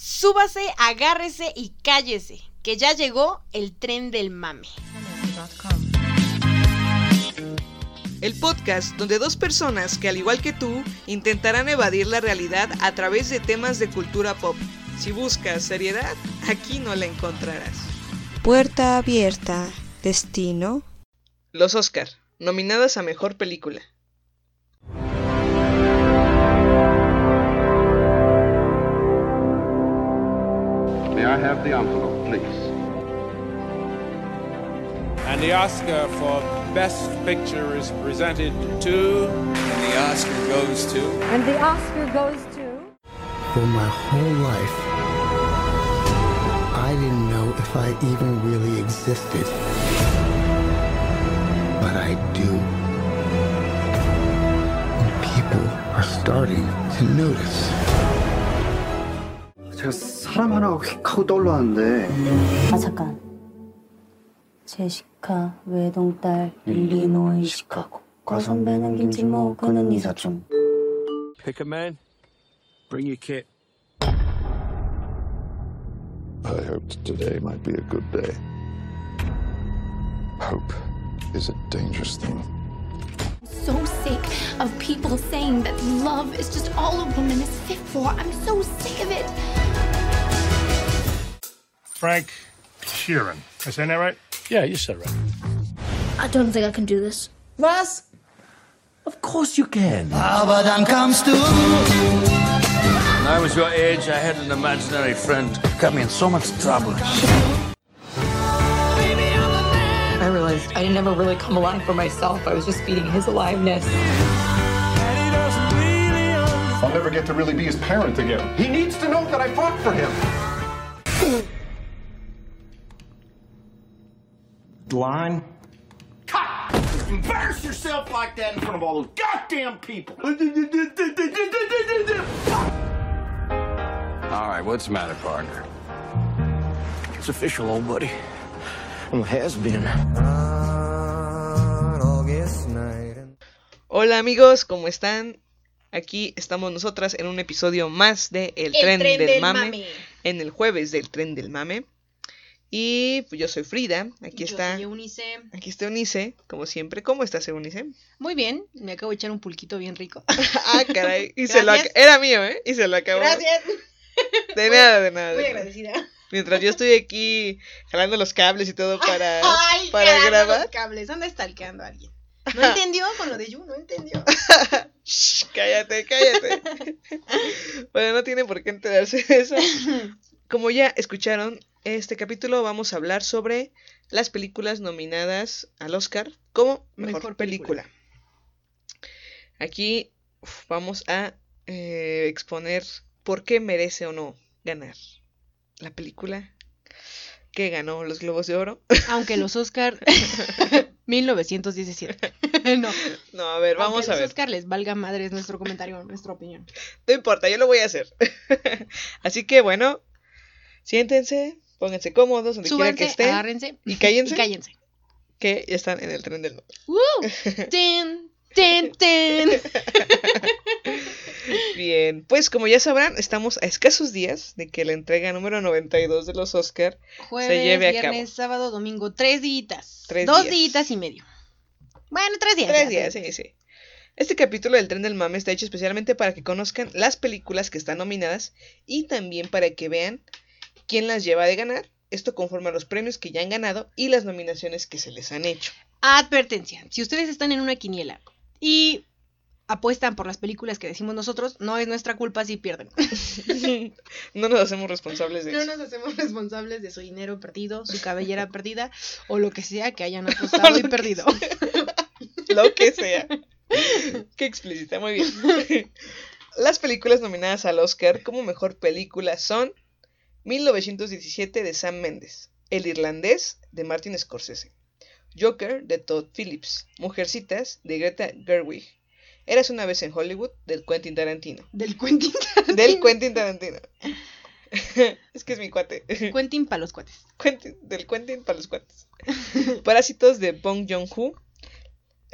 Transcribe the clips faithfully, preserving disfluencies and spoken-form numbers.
Súbase, agárrese y cállese, que ya llegó el tren del mame. El podcast donde dos personas que al igual que tú intentarán evadir la realidad a través de temas de cultura pop. Si buscas seriedad, aquí no la encontrarás. Puerta abierta, destino. Los Oscar, nominadas a mejor película. May I have the envelope, please? And the Oscar for Best Picture is presented to... And the Oscar goes to... And the Oscar goes to... For my whole life, I didn't know if I even really existed. But I do. And people are starting to notice. 제가 사람 하나 휙하고 떠올랐는데... 아, 잠깐. 제시카, 외동딸, 일리노이, 시카고. 과선배는 김진모, 그는 이사촌. Pick a man. Bring your kit. I hoped today might be a good day. Hope is a dangerous thing. I'm so sick of people saying that love is just all a woman is fit for. I'm so sick of it. Frank Sheeran. Am I saying that right? Yeah, you said right. I don't think I can do this. Russ? Of course you can. Abadan comes to... When I was your age, I had an imaginary friend. Got me in so much trouble. I realized I didn't ever really come alive for myself. I was just feeding his aliveness. I'll never get to really be his parent again. He needs to know that I fought for him. Line. Cut! Embarrass yourself like that in front of all those goddamn people! Alright, what's the matter, partner? It's official, old buddy. Well, it has been. Hola amigos, ¿cómo están? Aquí estamos nosotras en un episodio más de El, el Tren, Tren del, del Mame, Mame. En el jueves del Tren del Mame. Y pues yo soy Frida, aquí yo está soy Eunice. Aquí está Eunice, como siempre. ¿Cómo estás, Eunice? Muy bien, me acabo de echar un pulquito bien rico. Ah, caray, y se lo ac- era mío, ¿eh? Y se lo acabó. Gracias. De nada, de nada. Muy de agradecida. Nada. Mientras yo estoy aquí jalando los cables y todo para, Ay, para jalando grabar. Los cables, anda stalkeando a alguien. No entendió con lo de You, no entendió. Shh, cállate, cállate. Bueno, no tiene por qué enterarse de eso. Como ya escucharon, este capítulo vamos a hablar sobre las películas nominadas al Oscar como Mejor, mejor película. película. Aquí uf, vamos a eh, exponer por qué merece o no ganar la película que ganó los Globos de Oro. Aunque los Oscar mil novecientos diecisiete. No. No, a ver, vamos Aunque a ver. los Oscar les valga madres nuestro comentario, nuestra opinión. No importa, yo lo voy a hacer. Así que bueno, siéntense. Pónganse cómodos, donde quiera que estén. Agárrense. Y cállense. Y cállense. Que ya están en el tren del norte. ¡Uh! ¡Tin! ¡Tin! ¡Tin! Bien, pues como ya sabrán, estamos a escasos días de que la entrega número noventa y dos de los Oscar Jueves, se lleve a viernes, cabo. Jueves, viernes, sábado, domingo. Tres días. Tres Dos días y medio. Bueno, tres días. Tres días, sí, sí. Este capítulo del Tren del Mame está hecho especialmente para que conozcan las películas que están nominadas y también para que vean ¿quién las lleva de ganar? Esto conforme a los premios que ya han ganado y las nominaciones que se les han hecho. Advertencia, si ustedes están en una quiniela y apuestan por las películas que decimos nosotros, no es nuestra culpa si pierden. No nos hacemos responsables de no eso. No nos hacemos responsables de su dinero perdido, su cabellera perdida o lo que sea que hayan apostado y perdido. Lo que sea. Qué explícita, muy bien. Las películas nominadas al Oscar como mejor película son mil novecientos diecisiete de Sam Mendes, El irlandés de Martin Scorsese, Joker de Todd Phillips, Mujercitas de Greta Gerwig, Eras una vez en Hollywood del Quentin Tarantino. Del Quentin Tarantino. Del Quentin Tarantino. Es que es mi cuate. Quentin para los cuates. Quentin, del Quentin para los cuates. Parásitos de Bong Joon-ho,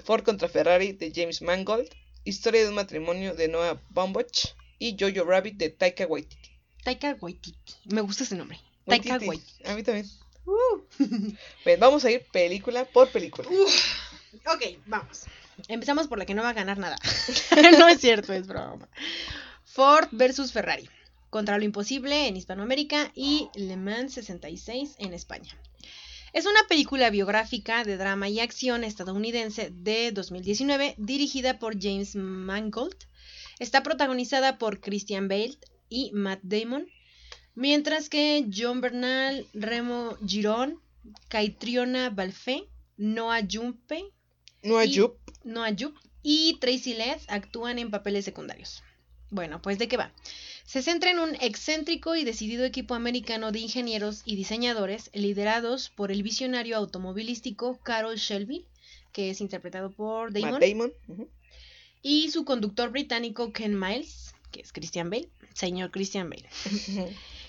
Ford contra Ferrari de James Mangold, Historia de un matrimonio de Noah Baumbach y Jojo Rabbit de Taika Waititi. Taika Waititi. Me gusta ese nombre. Waititi. Taika Waititi. A mí también. Uh. Bien, vamos a ir película por película. Uh. Ok, vamos. Empezamos por la que no va a ganar nada. No es cierto, es broma. Ford versus Ferrari. Contra lo imposible en Hispanoamérica y Le Mans sesenta y seis en España. Es una película biográfica de drama y acción estadounidense de dos mil diecinueve, dirigida por James Mangold. Está protagonizada por Christian Bale y Matt Damon, mientras que John Bernal, Remo Girón, Caitriona Balfe, Noah Jumpe, Noah Jupe y, Noah Jupe y Tracy Letts actúan en papeles secundarios. Bueno, pues ¿de qué va? Se centra en un excéntrico y decidido equipo americano de ingenieros y diseñadores liderados por el visionario automovilístico Carroll Shelby, que es interpretado por Damon, Matt Damon. Uh-huh. Y su conductor británico Ken Miles, que es Christian Bale, señor Christian Bale.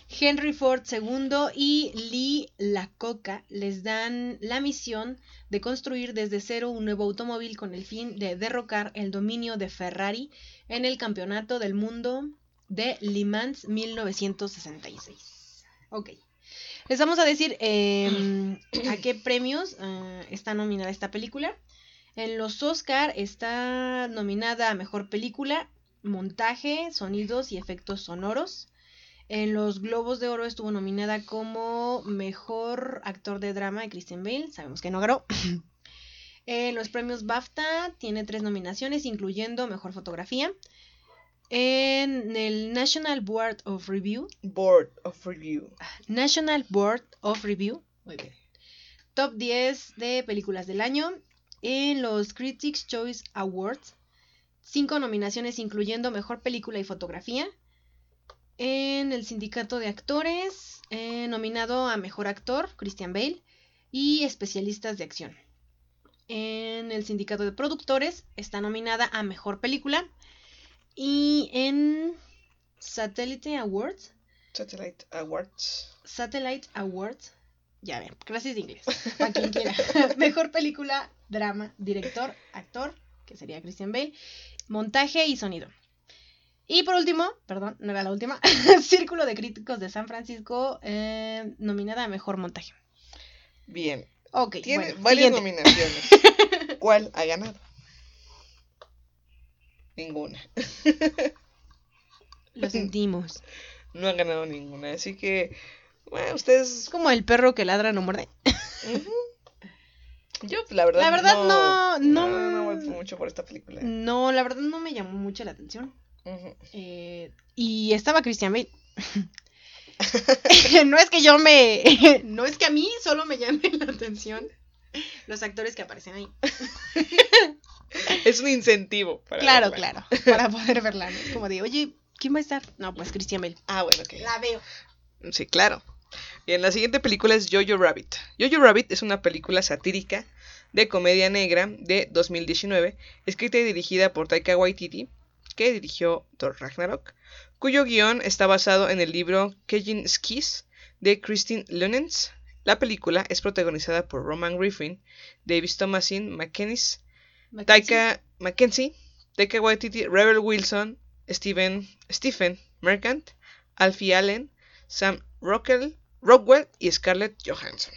Henry Ford segundo y Lee LaCoca les dan la misión de construir desde cero un nuevo automóvil con el fin de derrocar el dominio de Ferrari en el campeonato del mundo de Le Mans mil novecientos sesenta y seis. Ok. Les vamos a decir eh, a qué premios uh, está nominada esta película. En los Oscar está nominada a Mejor Película, Montaje, Sonidos y Efectos Sonoros. En los Globos de Oro estuvo nominada como Mejor Actor de Drama de Christian Bale. Sabemos que no ganó. En los premios BAFTA tiene tres nominaciones, incluyendo Mejor Fotografía. En el National Board of Review. Board of Review. National Board of Review. Muy bien. Top diez de películas del año. En los Critics' Choice Awards. Cinco nominaciones incluyendo Mejor Película y Fotografía. En el Sindicato de Actores. Eh, nominado a Mejor Actor, Christian Bale. Y Especialistas de Acción. En el Sindicato de Productores. Está nominada a Mejor Película. Y en Satellite Awards. Satellite Awards. Satellite Awards. Ya ven, clases de inglés. Para quien quiera. Mejor película, drama, director, actor, que sería Christian Bale, montaje y sonido. Y por último, perdón, no era la última, Círculo de Críticos de San Francisco, eh, nominada a Mejor Montaje. Bien. Ok, tiene bueno, varias siguiente. Nominaciones. ¿Cuál ha ganado? Ninguna. Lo sentimos. No han ganado ninguna, así que bueno, ustedes... Es como el perro que ladra no muerde. Uh-huh. Yo la verdad, la verdad no, no, no, no, no me gustó mucho por esta película. No, la verdad no me llamó mucho la atención. Uh-huh. eh, Y estaba Christian Bale. No es que yo me... No es que a mí solo me llame la atención los actores que aparecen ahí. Es un incentivo para Claro, verla. claro, para poder verla, ¿no? Es como de, oye, ¿quién va a estar? No, pues Christian Bale. Ah, bueno, ok. La veo. Sí, claro. Bien, la siguiente película es Jojo Rabbit. Jojo Rabbit es una película satírica de comedia negra de dos mil diecinueve, escrita y dirigida por Taika Waititi, que dirigió Thor Ragnarok, cuyo guión está basado en el libro Cajun Kiss de Kristin Lunens. La película es protagonizada por Roman Griffin, Davis, Thomasin McKenzie, Taika Mackenzie, Taika Waititi, Rebel Wilson, Steven, Stephen Merchant, Alfie Allen, Sam Rockwell, Rockwell y Scarlett Johansson.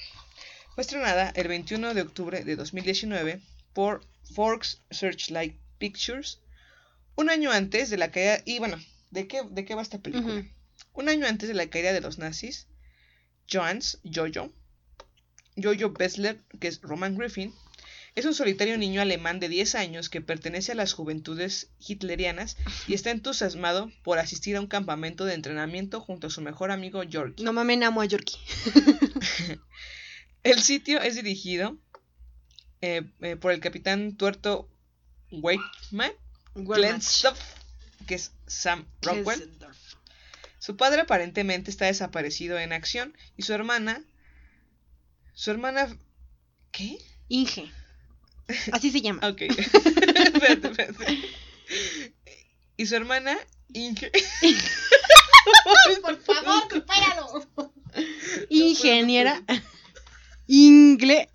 Fue estrenada el veintiuno de octubre de dos mil diecinueve por Fox Searchlight Pictures, un año antes de la caída... Y bueno, ¿de qué, de qué va esta película? Uh-huh. Un año antes de la caída de los nazis, Johannes, Jojo, Jojo Bessler, que es Roman Griffin, es un solitario niño alemán de diez años que pertenece a las juventudes hitlerianas y está entusiasmado por asistir a un campamento de entrenamiento junto a su mejor amigo Yorkie. No mames, amo a Yorkie. El sitio es dirigido eh, eh, por el capitán tuerto Waitman, que es Sam Rockwell. Su padre aparentemente está desaparecido en acción y su hermana... Su hermana... ¿Qué? Inge. Así se llama. Ok. Espérate, espérate. Y su hermana, Inge. Por favor, supéralo. Ingeniera. Ingle.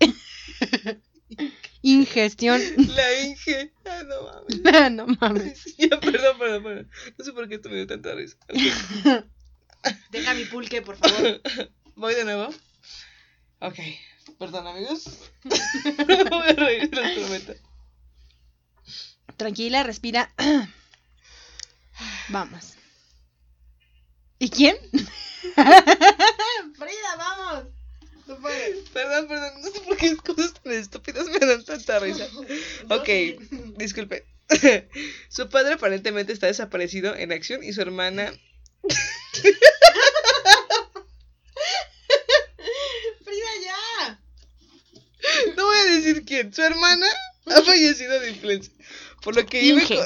Ingestión. La Inge. Ah, no mames. Ah, no mames. Ya, perdón, perdón, perdón. No sé por qué esto me dio tanta risa. Okay. Deja mi pulque, por favor. Voy de nuevo. Ok. Perdón, amigos. Voy a reír, les prometo. Tranquila, respira. Vamos. ¿Y quién? Frida, vamos. No puedes. Perdón, perdón. No sé por qué cosas tan estúpidas me dan tanta risa. Ok, disculpen. Su padre aparentemente está desaparecido en acción y su hermana... Frida, ya. No voy a decir quién. Su hermana ha fallecido de influenza. Por lo que vive con...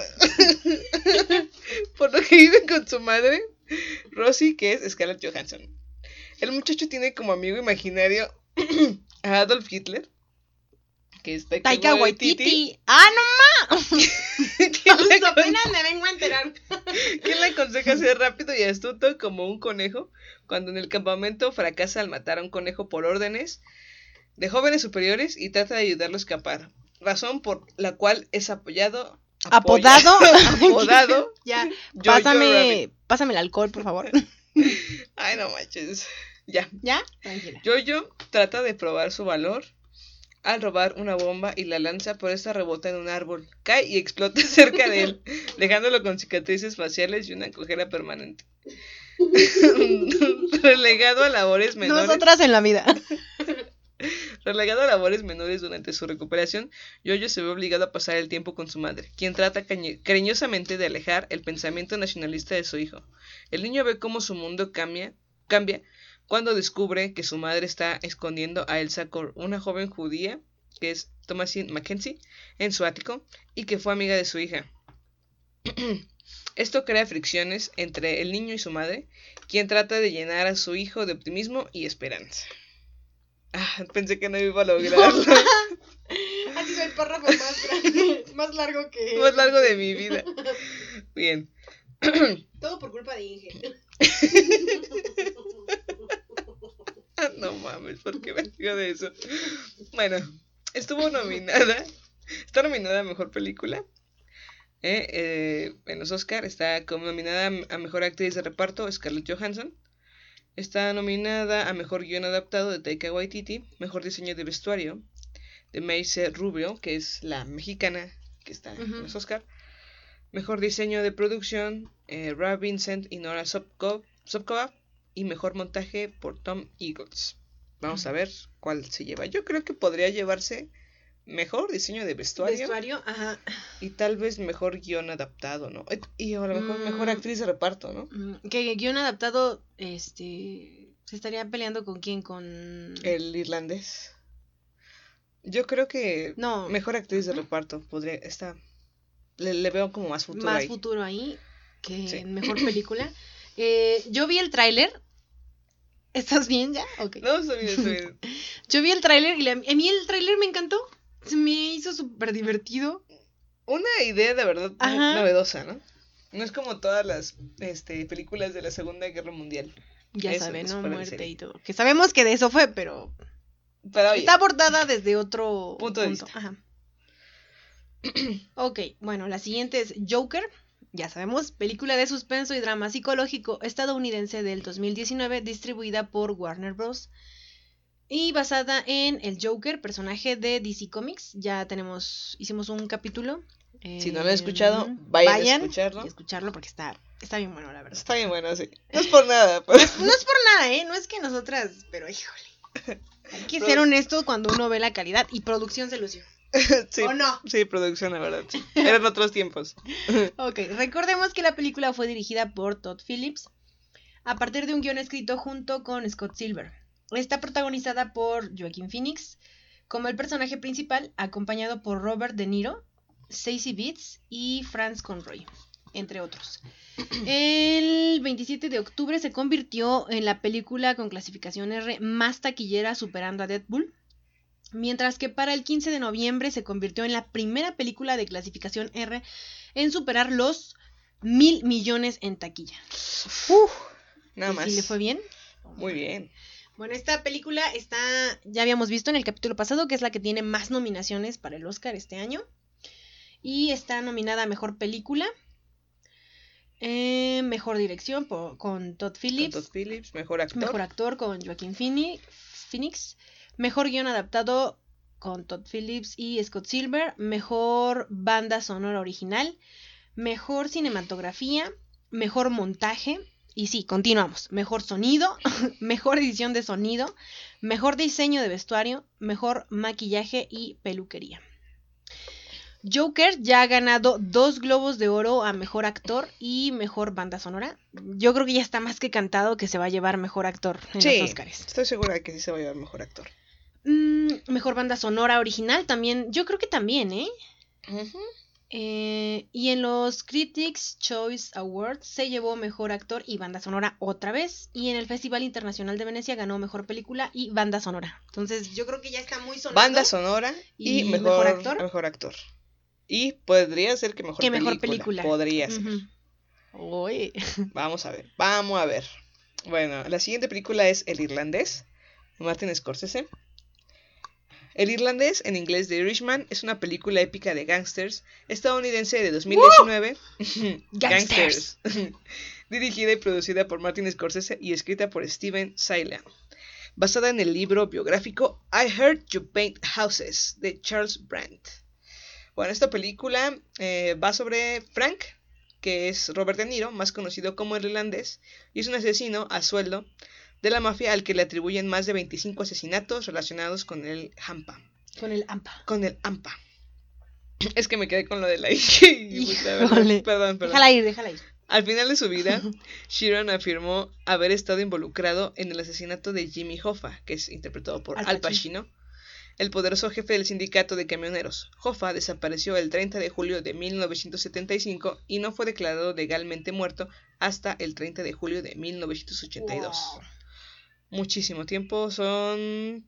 Por lo que vive con su madre, Rosie, que es Scarlett Johansson. El muchacho tiene como amigo imaginario a Adolf Hitler, que es Taika Waititi. ¡Ah, no más! Pues apenas me vengo a enterar. ¿Quién le aconseja ser rápido y astuto como un conejo cuando en el campamento fracasa al matar a un conejo por órdenes de jóvenes superiores y trata de ayudarlo a escapar? Razón por la cual es apoyado... Apoya, ¿Apodado? Apodado. Ya, yo, pásame, yo, pásame el alcohol, por favor. Ay, no manches. Ya. ¿Ya? Tranquila. Jojo trata de probar su valor al robar una bomba y la lanza, pero esta rebota en un árbol, cae y explota cerca de él, dejándolo con cicatrices faciales y una cojera permanente. Relegado a labores menores. Nosotras en la vida. Relegado a labores menores durante su recuperación, Jojo se ve obligado a pasar el tiempo con su madre, quien trata caño- cariñosamente de alejar el pensamiento nacionalista de su hijo. El niño ve cómo su mundo cambia, cambia cuando descubre que su madre está escondiendo a Elsa Kor, una joven judía que es Thomasine Mackenzie, en su ático y que fue amiga de su hija. Esto crea fricciones entre el niño y su madre, quien trata de llenar a su hijo de optimismo y esperanza. Ah, pensé que no iba a lograrlo. Ha sido el párrafo más grande, más largo que... Más largo de mi vida. Bien. Todo por culpa de Inge. No mames, ¿por qué me digo de eso? Bueno, estuvo nominada. Está nominada a Mejor Película. Eh, eh, en los Oscar está como nominada a Mejor Actriz de Reparto, Scarlett Johansson. Está nominada a Mejor Guión Adaptado de Taika Waititi, Mejor Diseño de Vestuario de Maise Rubio, que es la mexicana que está uh-huh. en los Oscar. Mejor Diseño de Producción, eh, Rob Vincent y Nora Sopkova, Sopkova, y Mejor Montaje por Tom Eagles. Vamos uh-huh. a ver cuál se lleva. Yo creo que podría llevarse Mejor Diseño de Vestuario, vestuario ajá. y tal vez Mejor Guión Adaptado, ¿no? Y a lo mejor mm. Mejor Actriz de Reparto, ¿no? Mm. Que Guión Adaptado, este, se estaría peleando con quién, con... El irlandés. Yo creo que no. Mejor Actriz de Reparto podría, está, le, le veo como más futuro más ahí. Más futuro ahí que sí. en Mejor Película. Eh, yo vi el tráiler. ¿Estás bien ya? Okay. No, estoy bien, estoy bien. Yo vi el tráiler y la, a mí el tráiler me encantó. Se me hizo súper divertido. Una idea de verdad Ajá. novedosa, ¿no? No es como todas las este, películas de la Segunda Guerra Mundial. Ya saben, ¿no? Muerte y todo. Que sabemos que de eso fue, pero... pero oye, está abordada desde otro punto. punto. de vista. Ajá. Ok, bueno, la siguiente es Joker. Ya sabemos, película de suspenso y drama psicológico estadounidense del dos mil diecinueve, distribuida por Warner Bros., y basada en el Joker, personaje de D C Comics. Ya tenemos, hicimos un capítulo. Eh, si no lo han escuchado, vayan, vayan a escucharlo. Y escucharlo porque está, está bien bueno, la verdad. Está bien bueno, sí. No es por nada. Pero... No, es, no es por nada, ¿eh? No es que nosotras, pero híjole. Hay que ser honestos cuando uno ve la calidad. Y producción se lució. Sí, ¿o no? Sí, producción, la verdad. Sí. Eran otros tiempos. Ok, recordemos que la película fue dirigida por Todd Phillips a partir de un guión escrito junto con Scott Silver. Está protagonizada por Joaquin Phoenix como el personaje principal, acompañado por Robert De Niro, Saoirse Beats y Franz Conroy, entre otros. El veintisiete de octubre se convirtió en la película con clasificación R más taquillera, superando a Deadpool, mientras que para el quince de noviembre se convirtió en la primera película de clasificación R en superar los mil millones en taquilla. Uf, nada más. ¿Y si le fue bien? Muy bien. Bueno, esta película está, ya habíamos visto en el capítulo pasado, que es la que tiene más nominaciones para el Oscar este año. Y está nominada a Mejor Película. Eh, mejor dirección por, con Todd Phillips. Con Todd Phillips, mejor actor. Mejor actor con Joaquin Phoenix. Mejor guión adaptado con Todd Phillips y Scott Silver. Mejor banda sonora original. Mejor cinematografía. Mejor montaje. Y sí, continuamos. Mejor sonido. Mejor edición de sonido. Mejor diseño de vestuario. Mejor maquillaje y peluquería. Joker ya ha ganado dos Globos de Oro a Mejor Actor y Mejor Banda Sonora. Yo creo que ya está más que cantado que se va a llevar Mejor Actor en sí, los Óscares. Estoy segura de que sí se va a llevar Mejor Actor. Mm, mejor Banda Sonora Original también. Yo creo que también, ¿eh? Uh-huh. Eh, y en los Critics' Choice Awards se llevó Mejor Actor y Banda Sonora otra vez. Y en el Festival Internacional de Venecia ganó Mejor Película y Banda Sonora. Entonces yo creo que ya está muy sonado. Banda Sonora y, y mejor, mejor Actor. Mejor actor. Y podría ser que mejor, que película, mejor película. Podría ser. Uh-huh. Uy. Vamos a ver, vamos a ver. Bueno, la siguiente película es El Irlandés, Martin Scorsese. El Irlandés, en inglés The Irishman, es una película épica de gángsters estadounidense de dos mil diecinueve. ¡Uh! Gángsters. Dirigida y producida por Martin Scorsese y escrita por Steven Zaillian. Basada en el libro biográfico I Heard You Paint Houses de Charles Brandt. Bueno, esta película eh, va sobre Frank, que es Robert De Niro, más conocido como el irlandés, y es un asesino a sueldo de la mafia al que le atribuyen más de veinticinco asesinatos relacionados con el hampa. Con el hampa. Con el hampa. Es que me quedé con lo de la I G. Perdón, perdón. Déjala ir, déjala ir. Al final de su vida, Sheeran afirmó haber estado involucrado en el asesinato de Jimmy Hoffa, que es interpretado por Al, Al Pacino. Pacino. El poderoso jefe del sindicato de camioneros, Hoffa, desapareció el treinta de julio de mil novecientos setenta y cinco y no fue declarado legalmente muerto hasta el treinta de julio de mil novecientos ochenta y dos. Wow. Muchísimo tiempo, son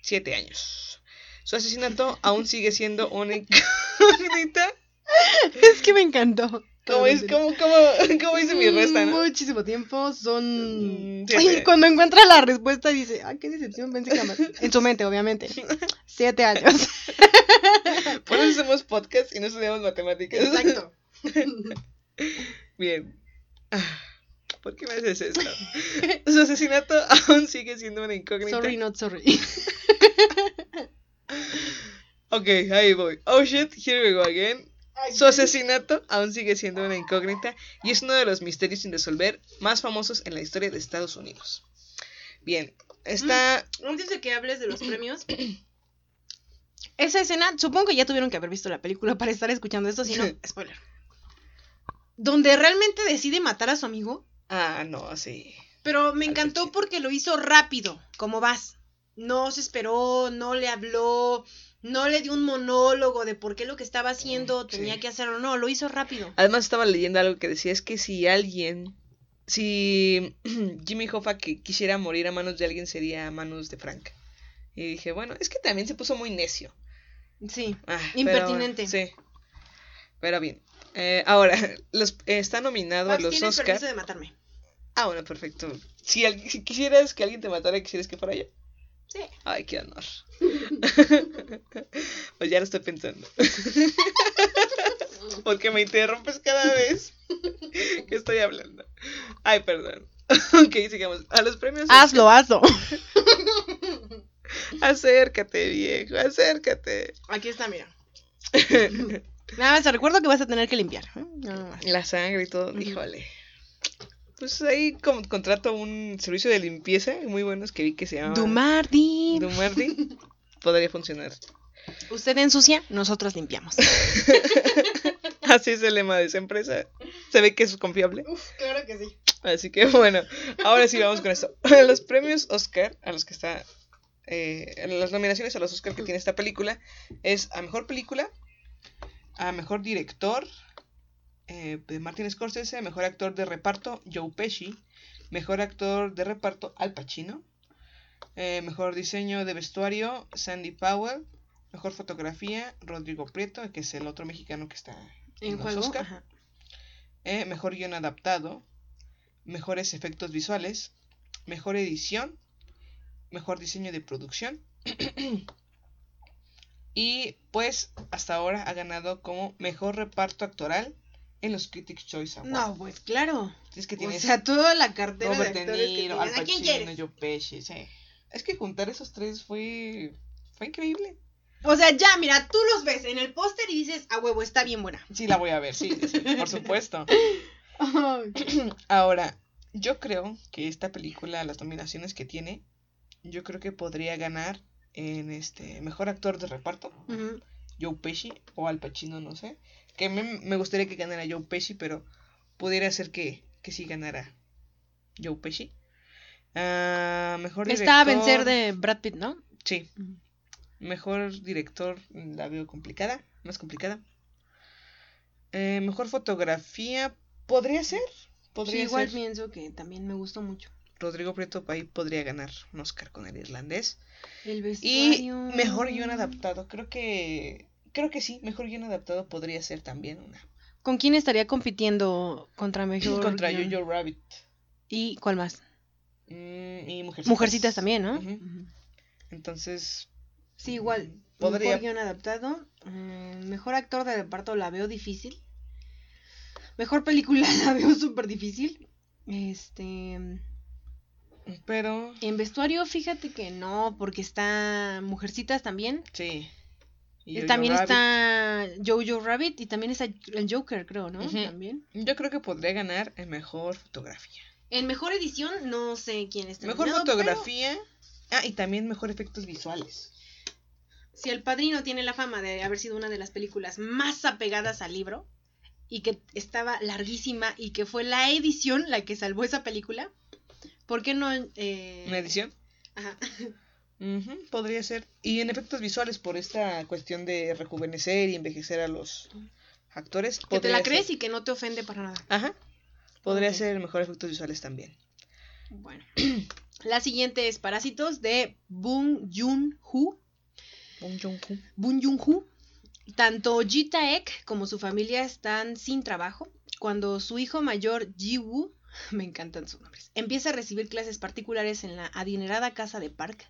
siete años. Su asesinato aún sigue siendo una incógnita. Es que me encantó. ¿Cómo, es, cómo, cómo, cómo hice mi respuesta, no? Muchísimo tiempo, son... Sí, ay, cuando encuentra la respuesta dice, ah, qué decepción, pensé que jamás. En su mente, obviamente. Siete años. Por eso hacemos podcast y no estudiamos matemáticas. Exacto. Bien. ¿Por qué me haces esto? Su asesinato aún sigue siendo una incógnita. Sorry, not sorry. Ok, ahí voy. Oh shit, here we go again. Su asesinato aún sigue siendo una incógnita y es uno de los misterios sin resolver más famosos en la historia de Estados Unidos. Bien, está... Antes de que hables de los premios, esa escena, supongo que ya tuvieron que haber visto la película para estar escuchando esto, si no, spoiler. Donde realmente decide matar a su amigo. Ah, no, sí. Pero me encantó porque lo hizo rápido, como vas. No se esperó, no le habló... No le dio un monólogo de por qué lo que estaba haciendo tenía sí. que hacerlo. No, lo hizo rápido. Además estaba leyendo algo que decía, es que si alguien, si Jimmy Hoffa que quisiera morir a manos de alguien sería a manos de Frank. Y dije, bueno, es que también se puso muy necio. Sí, ah, impertinente. Pero, sí, pero bien. Eh, ahora, los, eh, está nominado Max, a los Oscars. Permiso de matarme. Ah, bueno, perfecto. Si, al, si quisieras que alguien te matara, ¿quisieras que fuera yo? Sí. Ay, qué honor. Pues ya lo estoy pensando. Porque me interrumpes cada vez que estoy hablando. Ay, perdón. Ok, sigamos. A los premios. Hazlo, hazlo. Acércate, viejo, acércate. Aquí está, mira. Nada más, te recuerdo que vas a tener que limpiar. ¿Eh? La sangre y todo. Uh-huh. Híjole. Pues ahí con, contrato un servicio de limpieza muy bueno que vi que se llama Dumardi. Dumardi. Podría funcionar. Usted ensucia, nosotros limpiamos. Así es el lema de esa empresa. Se ve que es confiable. Uf, claro que sí. Así que bueno, ahora sí vamos con esto. Los premios Oscar a los que está... Eh, las nominaciones a los Oscar que tiene esta película es a Mejor Película, a Mejor Director... Eh, de Martin Scorsese, Mejor Actor de Reparto Joe Pesci, Mejor Actor de Reparto Al Pacino, eh, Mejor Diseño de Vestuario Sandy Powell, Mejor Fotografía Rodrigo Prieto, que es el otro mexicano que está en, en los Oscar, eh, Mejor Guión Adaptado, Mejores Efectos Visuales, Mejor Edición, Mejor Diseño de Producción. Y pues hasta ahora ha ganado como Mejor Reparto Actoral en los Critics' Choice Awards. No, pues claro. Es que tienes, o sea, toda la cartera Robert de actores De Niro, que Al Pacino, Joe Pesci, sí. Es que juntar esos tres fue fue increíble. O sea, ya, mira, tú los ves en el póster y dices, a huevo, está bien buena. Sí, la voy a ver, sí, sí, por supuesto. Oh. Ahora, yo creo que esta película, las nominaciones que tiene, yo creo que podría ganar en este mejor actor de reparto. Uh-huh. Joe Pesci o Al Pacino, no sé. Que me, me gustaría que ganara Joe Pesci, pero pudiera ser que, que sí ganara Joe Pesci. Uh, mejor director... Está a vencer de Brad Pitt, ¿no? Sí. Uh-huh. Mejor director, la veo complicada, más complicada. Eh, mejor fotografía, podría ser. ¿Podría sí, igual ser? Pienso que también me gustó mucho. Rodrigo Prieto ahí podría ganar un Oscar con El irlandés. El vestuario. Y mejor guión adaptado, creo que creo que sí, mejor guión adaptado podría ser también una. ¿Con quién estaría compitiendo contra mejor? Contra Jojo Rabbit. ¿Y cuál más? Mm, y Mujercitas. Mujercitas también, ¿no? Uh-huh. Uh-huh. Entonces... Sí, igual, podría... mejor guión adaptado, mm, mejor actor de reparto la veo difícil, mejor película la veo súper difícil, este, pero... En vestuario, fíjate que no, porque está Mujercitas también. Sí. Y Jojo también Rabbit. Está Jojo Rabbit y también está el Joker, creo, ¿no? Uh-huh. También. Yo creo que podría ganar en mejor fotografía. En mejor edición, no sé quién está. Mejor fotografía, pero... ah, y también mejor efectos visuales. Si El Padrino tiene la fama de haber sido una de las películas más apegadas al libro y que estaba larguísima y que fue la edición la que salvó esa película, ¿por qué no...? Eh... ¿Una edición? Ajá. Uh-huh, podría ser. Y en efectos visuales, por esta cuestión de rejuvenecer y envejecer a los actores... Que te la crees ser... y que no te ofende para nada. Ajá. Podría okay. ser mejor efectos visuales también. Bueno. La siguiente es Parásitos de Bong Joon-ho. Bong Joon-ho. Bong Joon-ho. Tanto Ji Tae-ek como su familia están sin trabajo cuando su hijo mayor Ji-woo, me encantan sus nombres, empieza a recibir clases particulares en la adinerada casa de Park.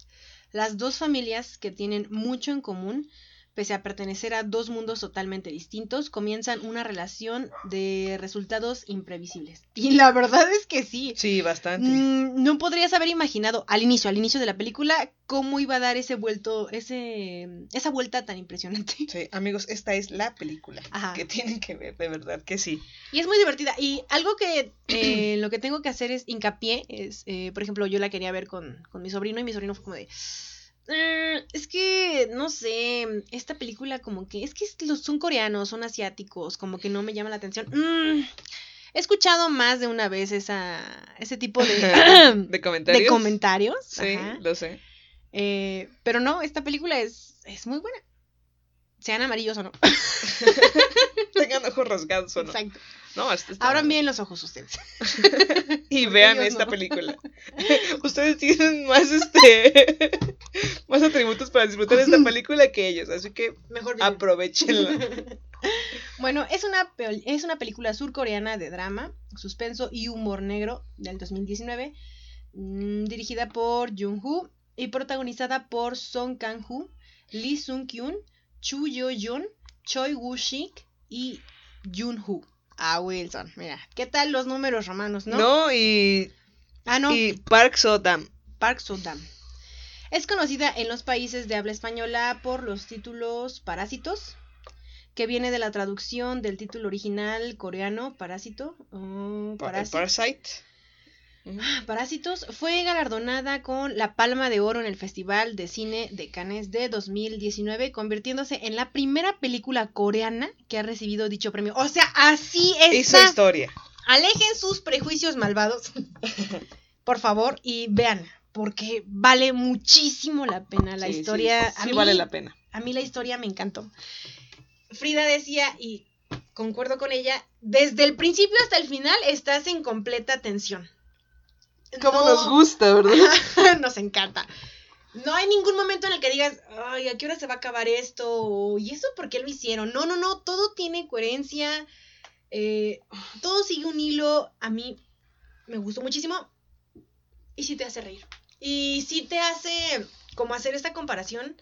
Las dos familias, que tienen mucho en común, pese a pertenecer a dos mundos totalmente distintos, comienzan una relación de resultados imprevisibles. Y la verdad es que sí. Sí, bastante. Mm, no podrías haber imaginado al inicio, al inicio de la película, cómo iba a dar ese vuelto, ese esa vuelta tan impresionante. Sí, amigos, esta es la película. Ajá. Que tienen que ver, de verdad que sí. Y es muy divertida. Y algo que eh, lo que tengo que hacer es hincapié, es, eh, por ejemplo, yo la quería ver con, con mi sobrino y mi sobrino fue como de... Es que, no sé, esta película como que, es que son coreanos, son asiáticos, como que no me llama la atención. Mm, he escuchado más de una vez esa ese tipo de, ¿De comentarios? De comentarios. Sí, ajá. Lo sé. Eh, pero no, esta película es, es muy buena. Sean amarillos o no. Tengan ojos rasgados o no. Exacto. No, abran bien los ojos ustedes. Y vean esta no. película. Ustedes tienen más este más atributos para disfrutar esta película que ellos, así que mejor aprovechenla. Bueno, es una es una película surcoreana de drama, suspenso y humor negro del dos mil diecinueve, mmm, dirigida por Jung-ho y protagonizada por Song Kang-ho, Lee Sung-kyun, Chu Yo-yeon, Choi Woo-sik y Jun-ho. Ah, Wilson, mira, ¿qué tal los números romanos, no? No, y... Ah, no. Y Park So-dam. Park So-dam. Es conocida en los países de habla española por los títulos Parásitos, que viene de la traducción del título original coreano, Parásito. Oh, parásito. Parasite. Parásitos. Fue galardonada con la Palma de Oro en el Festival de Cine de Cannes de dos mil diecinueve, convirtiéndose en la primera película coreana que ha recibido dicho premio. O sea, así es. Hizo historia. Alejen sus prejuicios malvados, por favor, y vean, porque vale muchísimo la pena la sí, historia. Sí, sí, a mí, vale la pena. A mí la historia me encantó. Frida decía, y concuerdo con ella, desde el principio hasta el final estás en completa tensión. Como no, nos gusta, ¿verdad? Nos encanta. No hay ningún momento en el que digas, ay, ¿a qué hora se va a acabar esto? O, ¿y eso por qué lo hicieron? No, no, no, todo tiene coherencia, eh, todo sigue un hilo. A mí me gustó muchísimo y sí te hace reír. Y sí te hace como hacer esta comparación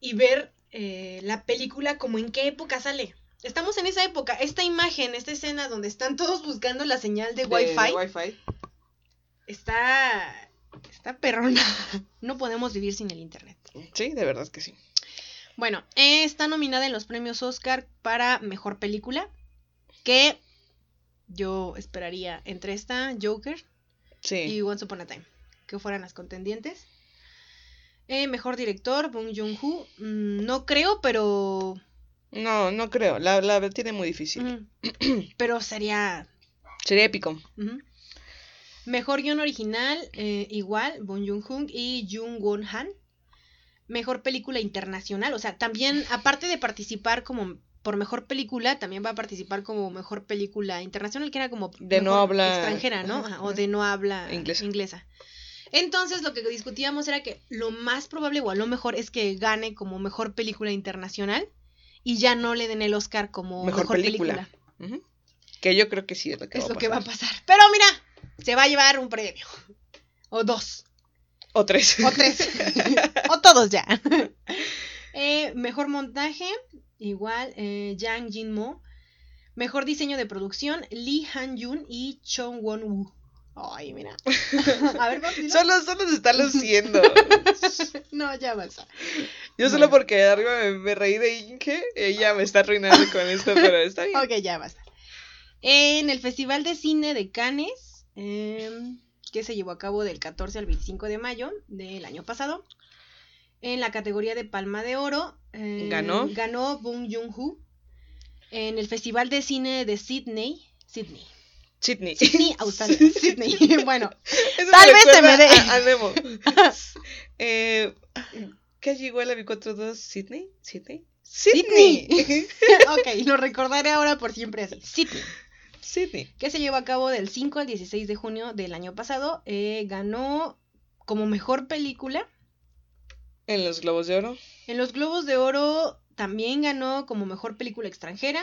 y ver eh, la película como en qué época sale. estamos en esa época, esta imagen, esta escena donde están todos buscando la señal de, de Wi-Fi, wifi. Está, está perrona. No podemos vivir sin el internet. Sí, de verdad que sí. Bueno, está nominada en los premios Oscar para Mejor Película, que yo esperaría entre esta, Joker, sí, y Once Upon a Time, que fueran las contendientes. Eh, mejor director, Bong Joon-ho. Mm, no creo, pero... No, no creo. La, la tiene muy difícil. Mm. Pero sería... Sería épico. Uh-huh. Mejor guión original, eh, igual, Bong Joon-ho y Jung Won-han. Mejor película internacional, o sea, también, aparte de participar como por mejor película, también va a participar como mejor película internacional, que era como de no habla extranjera, ¿no? Ajá, o de no habla inglesa. inglesa. Entonces, lo que discutíamos era que lo más probable, o a lo mejor, es que gane como mejor película internacional y ya no le den el Oscar como mejor, mejor película. película. Uh-huh. Que yo creo que sí es lo que, es va, lo a que va a pasar. Pero mira, se va a llevar un premio, o dos. O tres. O tres. O todos ya. Eh, mejor montaje, igual, eh, Yang Jin-mo. Mejor diseño de producción, Lee Han-yoon y Chong Won-woo. Ay, mira. A ver, ¿no? Solo, solo se está luciendo. No, ya basta. Yo solo bueno. porque arriba me, me reí de Inge, ella me está arruinando con esto, pero está bien. Ok, ya basta. En el Festival de Cine de Cannes... Eh... que se llevó a cabo del catorce al veinticinco de mayo del año pasado. En la categoría de Palma de Oro, eh, ganó ganó Bong Joon-ho. En el Festival de Cine de Sydney, Sydney. Sydney. Sydney, Australia. Sydney. Bueno, eso tal me vez se me dé. A, a Nemo. eh, ¿Qué llegó el cuatro dos Sydney? Sydney. Sydney. Sydney. Ok, lo recordaré ahora por siempre así. Sydney. Sydney. Que se llevó a cabo del cinco al dieciséis de junio del año pasado. Eh, ganó como mejor película. En los Globos de Oro. En los Globos de Oro también ganó como mejor película extranjera.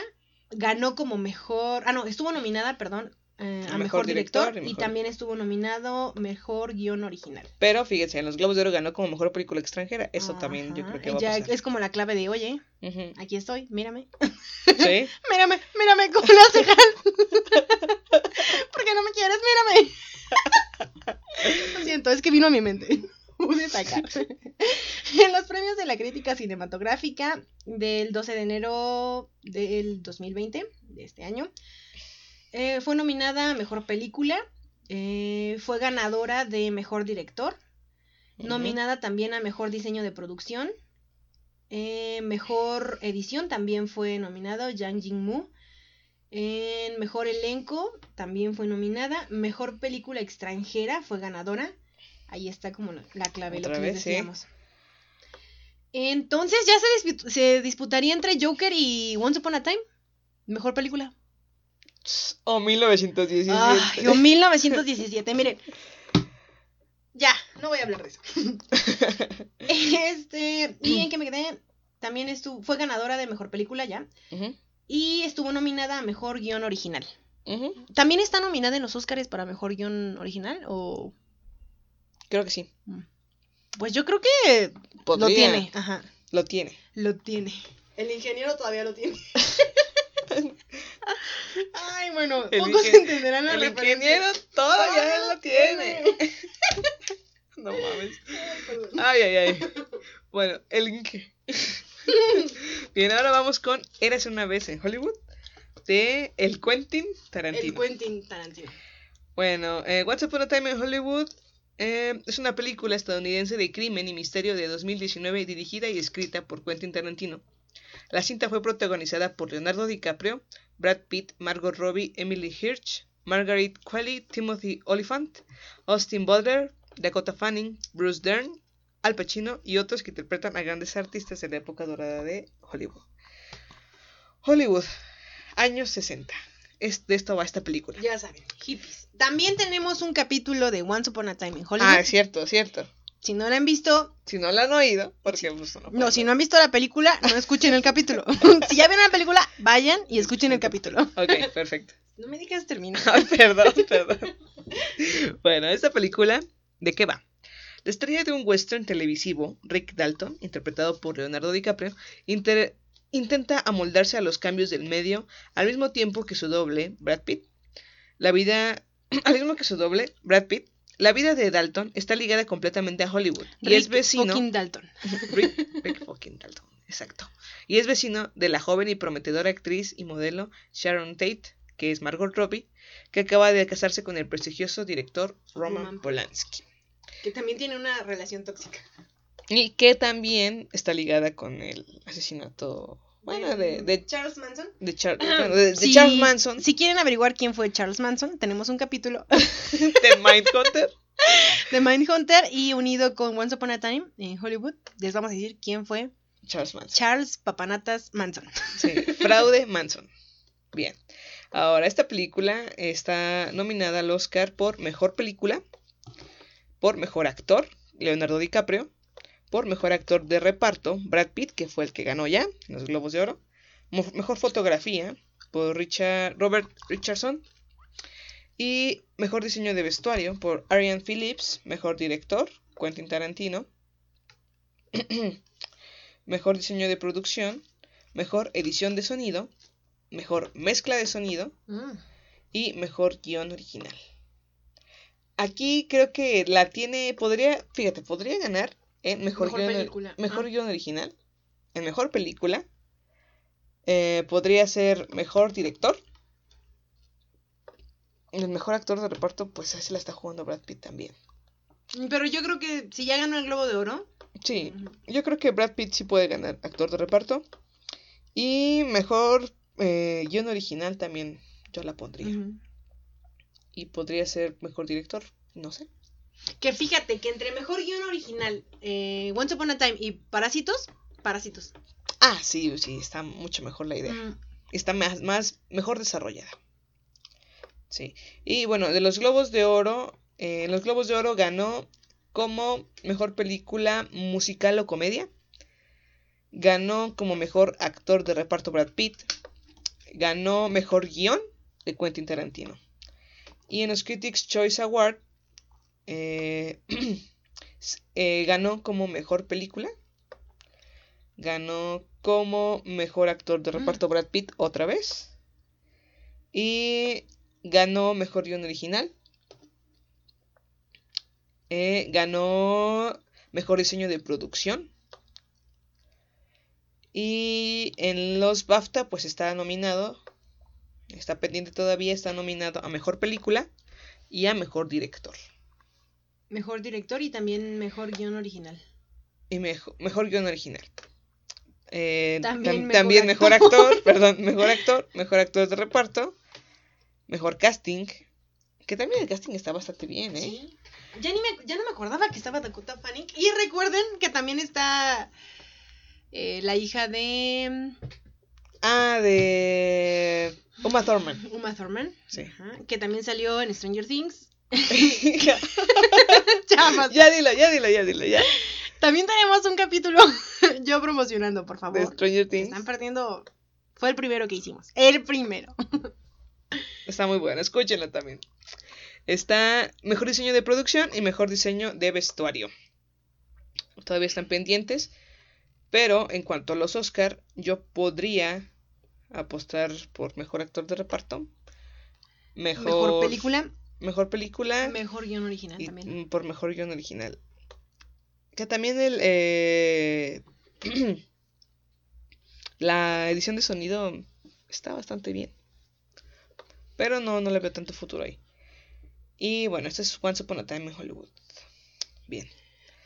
Ganó como mejor... Ah, no, estuvo nominada, perdón, eh, a mejor, mejor director. director y, mejor... y también estuvo nominado mejor guión original. Pero fíjense, en los Globos de Oro ganó como mejor película extranjera. Eso Ajá. también yo creo que va ya a pasar. Es como la clave de, oye, uh-huh. aquí estoy, mírame. Sí. Mírame, mírame, ¿cómo lo hace? ¿Por qué no me quieres? Mírame. Lo siento, es que vino a mi mente. Pude sacar. En los premios de la crítica cinematográfica del doce de enero del dos mil veinte, de este año, eh, fue nominada a Mejor Película, eh, fue ganadora de Mejor Director, uh-huh. nominada también a Mejor Diseño de Producción, eh, Mejor Edición también fue nominado Yang Jin-mu. En Mejor Elenco también fue nominada. Mejor Película Extranjera fue ganadora. Ahí está como la clave, Otra lo que vez, les decíamos. ¿Sí? Entonces ya se, disput- se disputaría entre Joker y Once Upon a Time. Mejor Película. O mil novecientos diecisiete. Ay, o mil novecientos diecisiete, miren. Ya, no voy a hablar de eso. Este, y en que me quedé, también estuvo, fue ganadora de Mejor Película ya. Uh-huh. Y estuvo nominada a Mejor Guión Original. Uh-huh. ¿También está nominada en los Óscares para Mejor Guión Original? O Creo que sí. Pues yo creo que Podría. lo tiene. Ajá. Lo tiene. Lo tiene. El ingeniero todavía lo tiene. Ay, bueno, el pocos ingen... entenderán la referencia. El ingeniero todavía, todavía lo tiene. tiene. No mames. Ay, ay, ay. Bueno, el ingeniero... Bien, ahora vamos con Érase una vez en Hollywood de el Quentin Tarantino. El Quentin Tarantino. Bueno, eh, Once Upon a Time in Hollywood eh, es una película estadounidense de crimen y misterio de dos mil diecinueve dirigida y escrita por Quentin Tarantino. La cinta fue protagonizada por Leonardo DiCaprio, Brad Pitt, Margot Robbie, Emily Hirsch, Margaret Qualley, Timothy Olyphant, Austin Butler, Dakota Fanning, Bruce Dern, Al Pacino y otros que interpretan a grandes artistas en la época dorada de Hollywood. Hollywood, años sesenta. Es, de esto va esta película. Ya saben, hippies. También tenemos un capítulo de Once Upon a Time in Hollywood. Ah, cierto, cierto. Si no la han visto... Si no la han oído, porque... Pues, no, no si no han visto la película, no escuchen el capítulo. Si ya vieron la película, vayan y escuchen el capítulo. Ok, perfecto. No me digas termina. Perdón, perdón. Bueno, esta película, ¿de qué va? La estrella de un western televisivo, Rick Dalton, interpretado por Leonardo DiCaprio, inter- intenta amoldarse a los cambios del medio al mismo tiempo que su doble, Brad Pitt. La vida, al mismo que su doble, Brad Pitt, la vida de Dalton está ligada completamente a Hollywood. Rick y es vecino. Fucking Dalton. Rick, Rick fucking Dalton, exacto. Y es vecino de la joven y prometedora actriz y modelo Sharon Tate, que es Margot Robbie, que acaba de casarse con el prestigioso director Roman, Roman. Polanski. Que también tiene una relación tóxica. Y que también está ligada con el asesinato... Bueno, de, de Charles Manson. De, Char- bueno, de, de sí, Charles Manson. Si quieren averiguar quién fue Charles Manson, tenemos un capítulo de Mindhunter. De Mindhunter y unido con Once Upon a Time en Hollywood, les vamos a decir quién fue Charles Manson. Charles Papanatas Manson. Sí, fraude Manson. Bien. Ahora, esta película está nominada al Oscar por Mejor Película, por Mejor Actor, Leonardo DiCaprio, por Mejor Actor de Reparto, Brad Pitt, que fue el que ganó ya en los Globos de Oro. Mo- mejor Fotografía, por Richard, Robert Richardson. Y Mejor Diseño de Vestuario, por Ariane Phillips. Mejor Director, Quentin Tarantino. Mejor Diseño de Producción. Mejor Edición de Sonido. Mejor Mezcla de Sonido. Mm. Y Mejor Guión Original. Aquí creo que la tiene... Podría, fíjate, podría ganar... En mejor mejor, guion, película. mejor ah. guión original. En mejor película. Eh, podría ser mejor director. El mejor actor de reparto, pues ahí se la está jugando Brad Pitt también. Pero yo creo que si ya ganó el Globo de Oro. Sí, uh-huh. Yo creo que Brad Pitt sí puede ganar actor de reparto. Y mejor eh, guión original también yo la pondría. Uh-huh. Y podría ser mejor director, no sé. Que fíjate que entre mejor guión original, eh, Once Upon a Time y Parásitos, Parásitos. Ah, sí, sí, está mucho mejor la idea. Mm. Está más, más mejor desarrollada. Sí. Y bueno, de los Globos de Oro, eh, los Globos de Oro ganó como mejor película musical o comedia. Ganó como mejor actor de reparto Brad Pitt. Ganó mejor guión de Quentin Tarantino. Y en los Critics' Choice Award Eh, eh, ganó como mejor película, ganó como mejor actor de reparto Brad Pitt otra vez y ganó mejor guión original, eh, ganó mejor diseño de producción y en los BAFTA pues está nominado, está pendiente todavía, está nominado a mejor película y a mejor director. Mejor director y también mejor guión original. Y mejor, mejor guión original. Eh, también tam, mejor, también mejor actor. actor. Perdón, mejor actor. Mejor actor de reparto. Mejor casting. Que también el casting está bastante bien, ¿eh? Sí. Ya, ni me, ya no me acordaba que estaba Dakota Fanning. Y recuerden que también está eh, la hija de... Ah, de... Uma Thurman. Uma Thurman. Sí. Ajá, que también salió en Stranger Things. ya dilo, ya dilo, ya dilo ya. También tenemos un capítulo yo promocionando, por favor. De Stranger Things. Están perdiendo. Fue el primero que hicimos. El primero. Está muy bueno, escúchenlo también. Está mejor diseño de producción y mejor diseño de vestuario. Todavía están pendientes. Pero en cuanto a los Oscar, yo podría apostar por mejor actor de reparto. Mejor, mejor película. Mejor película. Mejor guión original y, también. Por mejor guión original. Que también el... Eh, la edición de sonido está bastante bien. Pero no, no le veo tanto futuro ahí. Y bueno, este es Once Upon a Time en Hollywood. Bien.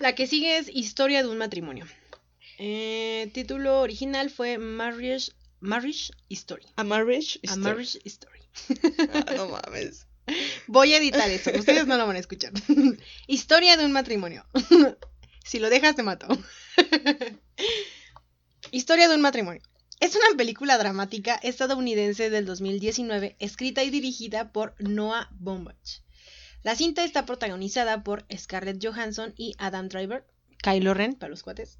La que sigue es Historia de un matrimonio. Eh, título original fue Marriage, Marriage Story. A Marriage Story. A Marriage Story. Ah, no mames. Voy a editar eso, ustedes no lo van a escuchar. Historia de un matrimonio. Si lo dejas te mato. Historia de un matrimonio. Es una película dramática estadounidense del dos mil diecinueve, escrita y dirigida por Noah Baumbach. La cinta está protagonizada por Scarlett Johansson y Adam Driver, Kylo Ren para los cuates,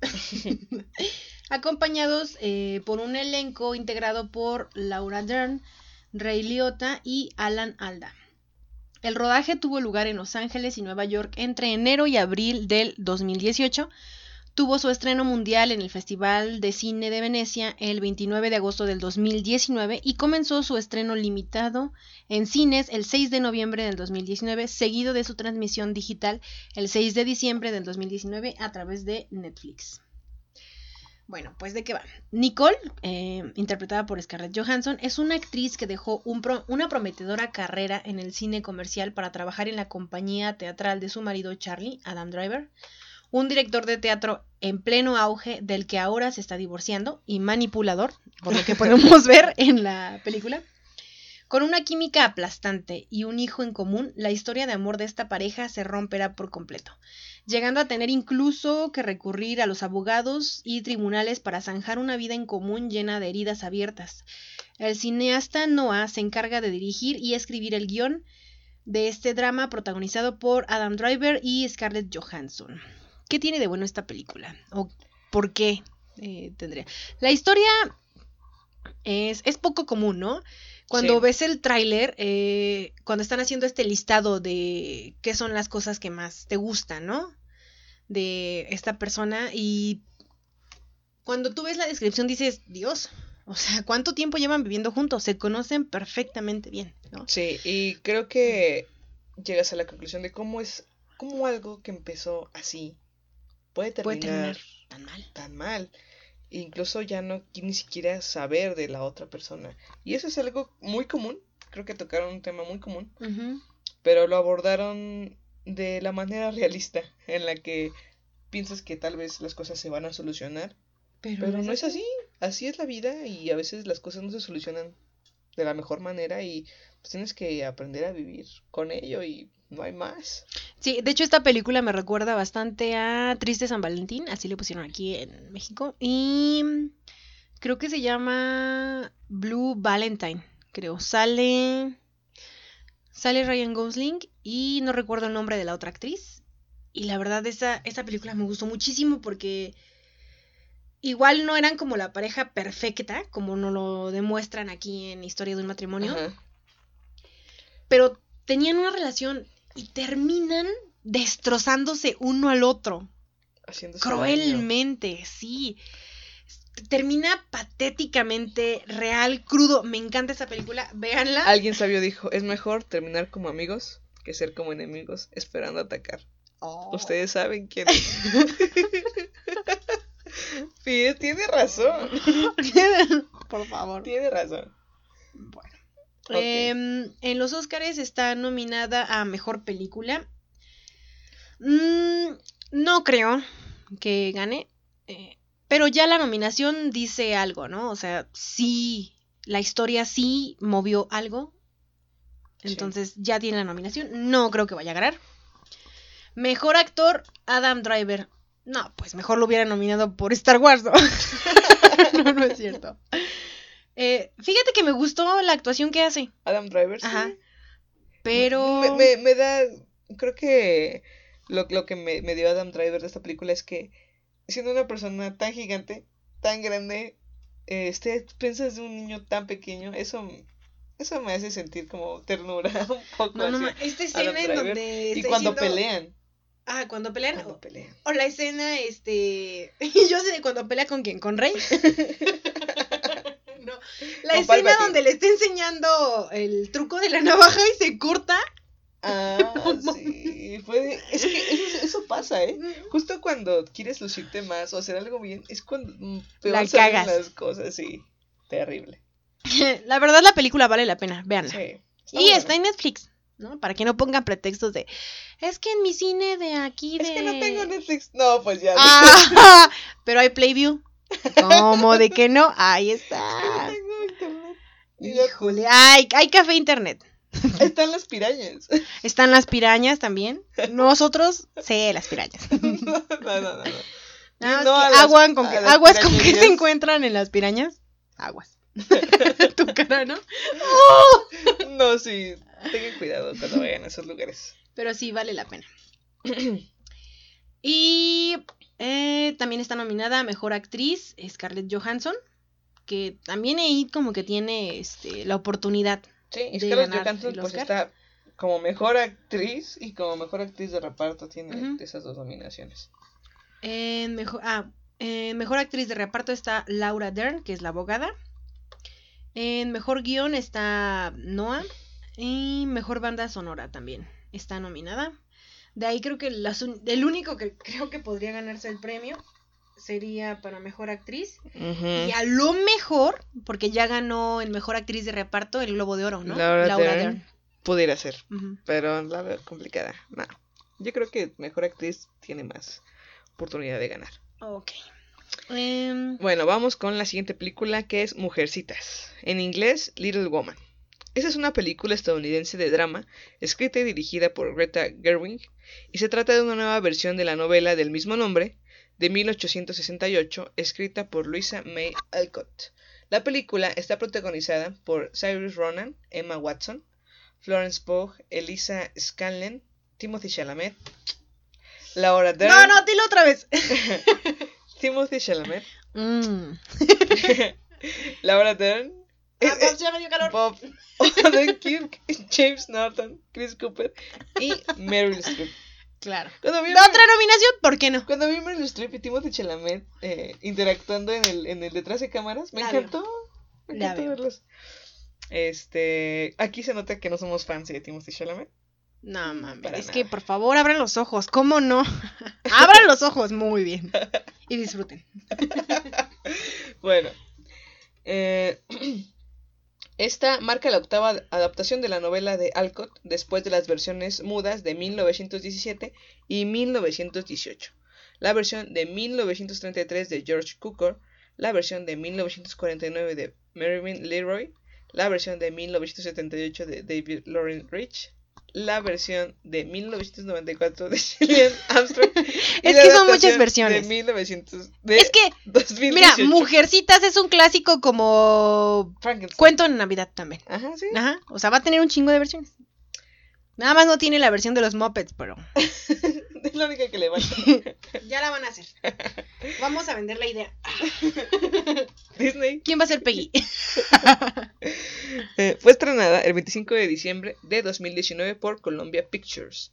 acompañados eh, por un elenco integrado por Laura Dern, Ray Liotta y Alan Alda. El rodaje tuvo lugar en Los Ángeles y Nueva York entre enero y abril del dos mil dieciocho. Tuvo su estreno mundial en el Festival de Cine de Venecia el veintinueve de agosto del dos mil diecinueve y comenzó su estreno limitado en cines el seis de noviembre del dos mil diecinueve, seguido de su transmisión digital el seis de diciembre del dos mil diecinueve a través de Netflix. Bueno, pues ¿de qué va? Nicole, eh, interpretada por Scarlett Johansson, es una actriz que dejó un pro, una prometedora carrera en el cine comercial para trabajar en la compañía teatral de su marido Charlie, Adam Driver, un director de teatro en pleno auge del que ahora se está divorciando y manipulador, por lo que podemos ver en la película. Con una química aplastante y un hijo en común, la historia de amor de esta pareja se romperá por completo, llegando a tener incluso que recurrir a los abogados y tribunales para zanjar una vida en común llena de heridas abiertas. El cineasta Noah se encarga de dirigir y escribir el guión de este drama protagonizado por Adam Driver y Scarlett Johansson. ¿Qué tiene de bueno esta película? ¿O por qué eh, tendría? La historia es, es poco común, ¿no? Cuando sí. ves el tráiler, eh, cuando están haciendo este listado de qué son las cosas que más te gustan, ¿no? De esta persona, y cuando tú ves la descripción dices, Dios, o sea, ¿cuánto tiempo llevan viviendo juntos? Se conocen perfectamente bien, ¿no? Sí, y creo que llegas a la conclusión de cómo es, cómo algo que empezó así puede terminar, puede terminar tan mal, tan mal. Incluso ya no ni siquiera saber de la otra persona. Y eso es algo muy común. Creo que tocaron un tema muy común. Uh-huh. Pero lo abordaron de la manera realista, en la que piensas que tal vez las cosas se van a solucionar. Pero, pero no es así. Así es la vida y a veces las cosas no se solucionan de la mejor manera. Y pues tienes que aprender a vivir con ello y no hay más. Sí, de hecho esta película me recuerda bastante a Triste San Valentín, así le pusieron aquí en México, y creo que se llama Blue Valentine, creo. Sale sale Ryan Gosling y no recuerdo el nombre de la otra actriz, y la verdad esa, esa película me gustó muchísimo porque igual no eran como la pareja perfecta, como nos lo demuestran aquí en Historia de un matrimonio, uh-huh. pero tenían una relación y terminan destrozándose uno al otro. Haciéndose cruelmente, daño. Sí. Termina patéticamente, real, crudo. Me encanta esa película, véanla. Alguien sabio dijo, es mejor terminar como amigos que ser como enemigos esperando atacar. Oh. Ustedes saben quién es. Sí, tiene razón. Por favor. Tiene razón. Bueno. Okay. Eh, en los Óscares está nominada a Mejor Película. Mm, no creo que gane, eh, pero ya la nominación dice algo, ¿no? O sea, sí, la historia sí movió algo. Entonces sí. ya tiene la nominación. No creo que vaya a ganar. Mejor Actor, Adam Driver. No, pues mejor lo hubiera nominado por Star Wars, ¿no? No, no es cierto. Eh, fíjate que me gustó la actuación que hace Adam Driver, sí. Ajá. Pero Me, me, me da, creo que lo, lo que me, me dio Adam Driver de esta película es que, siendo una persona tan gigante, tan grande, eh, este, piensas de un niño tan pequeño, eso, eso me hace sentir como ternura un poco. No, no, esta escena en donde y cuando siendo... pelean. Ah, cuando pelean. Cuando o, pelean. O la escena, este, yo sé de cuando pelea con quién, con Rey. La escena Palpatine. Donde le está enseñando el truco de la navaja y se corta. Ah, sí. Puede... Es que eso, eso pasa, ¿eh? Justo cuando quieres lucirte más o hacer algo bien, es cuando peor la cagas. Las cosas, sí. Terrible. La verdad, la película vale la pena. Véanla. Sí, está y bueno. Está en Netflix, ¿no? Para que no pongan pretextos de, es que en mi cine de aquí de... Es que no tengo Netflix. No, pues ya. Ah, pero hay Playview. ¿Cómo de que no? Ahí está. Híjole, ay, hay café internet. Están las pirañas. Están las pirañas también. Nosotros, sí, las pirañas. No, no, no. no. no, no es que aguas las, con que, aguas con que se encuentran en las pirañas. Aguas. Tu cara, ¿no? ¡Oh! No, sí. Tengan cuidado cuando vayan a esos lugares. Pero sí, vale la pena. Y eh, también está nominada a Mejor Actriz Scarlett Johansson, que también ahí como que tiene este, la oportunidad. Sí, Scarlett Johansson pues está como mejor actriz y como mejor actriz de reparto tiene uh-huh. esas dos nominaciones. En mejor, ah, en mejor actriz de reparto está Laura Dern, que es la abogada. En mejor guión está Noah. Y mejor banda sonora también está nominada. De ahí creo que las un... el único que creo que podría ganarse el premio sería para mejor actriz. Uh-huh. Y a lo mejor, porque ya ganó en mejor actriz de reparto el Globo de Oro, ¿no? Laura, Laura Dern. Dern. Pudiera ser, uh-huh. Pero la verdad complicada. No, yo creo que mejor actriz tiene más oportunidad de ganar. Ok. Um... Bueno, vamos con la siguiente película, que es Mujercitas. En inglés, Little Woman. Esta es una película estadounidense de drama, escrita y dirigida por Greta Gerwig, y se trata de una nueva versión de la novela del mismo nombre, de mil ochocientos sesenta y ocho, escrita por Louisa May Alcott. La película está protagonizada por Saoirse Ronan, Emma Watson, Florence Pugh, Eliza Scanlon, Timothy Chalamet, Laura Dern... ¡No, no, dilo otra vez! Timothy Chalamet, mm. Laura Dern, ah, pues ya me dio calor. Bob Odenkirk, James Norton, Chris Cooper y Meryl Streep. Claro. Cuando vi ¿La Meryl... otra nominación? ¿Por qué no? Cuando vi Meryl Streep y Timothy Chalamet eh, interactuando en el, en el detrás de cámaras, me La encantó. Veo. Me encantó La verlos. Veo. Este, aquí se nota que no somos fans de Timothy Chalamet. No mames, es nada. Que por favor abran los ojos, ¿cómo no? Abran los ojos, muy bien. Y disfruten. Bueno. Eh... Esta marca la octava adaptación de la novela de Alcott, después de las versiones mudas de mil novecientos diecisiete y mil novecientos dieciocho, la versión de mil novecientos treinta y tres de George Cukor, la versión de mil novecientos cuarenta y nueve de Mervyn Leroy, la versión de mil novecientos setenta y ocho de David Loren Rich, la versión de mil novecientos noventa y cuatro de Gillian Armstrong. Es que son muchas versiones. De mil novecientos de es que, dos mil dieciocho. Mira, Mujercitas es un clásico como Cuento en Navidad también. Ajá, sí. Ajá, o sea, va a tener un chingo de versiones. Nada más no tiene la versión de los Muppets, pero... es la única que le va a hacer. Ya la van a hacer. Vamos a vender la idea. Disney. ¿Quién va a ser Peggy? eh, fue estrenada el veinticinco de diciembre de dos mil diecinueve por Columbia Pictures.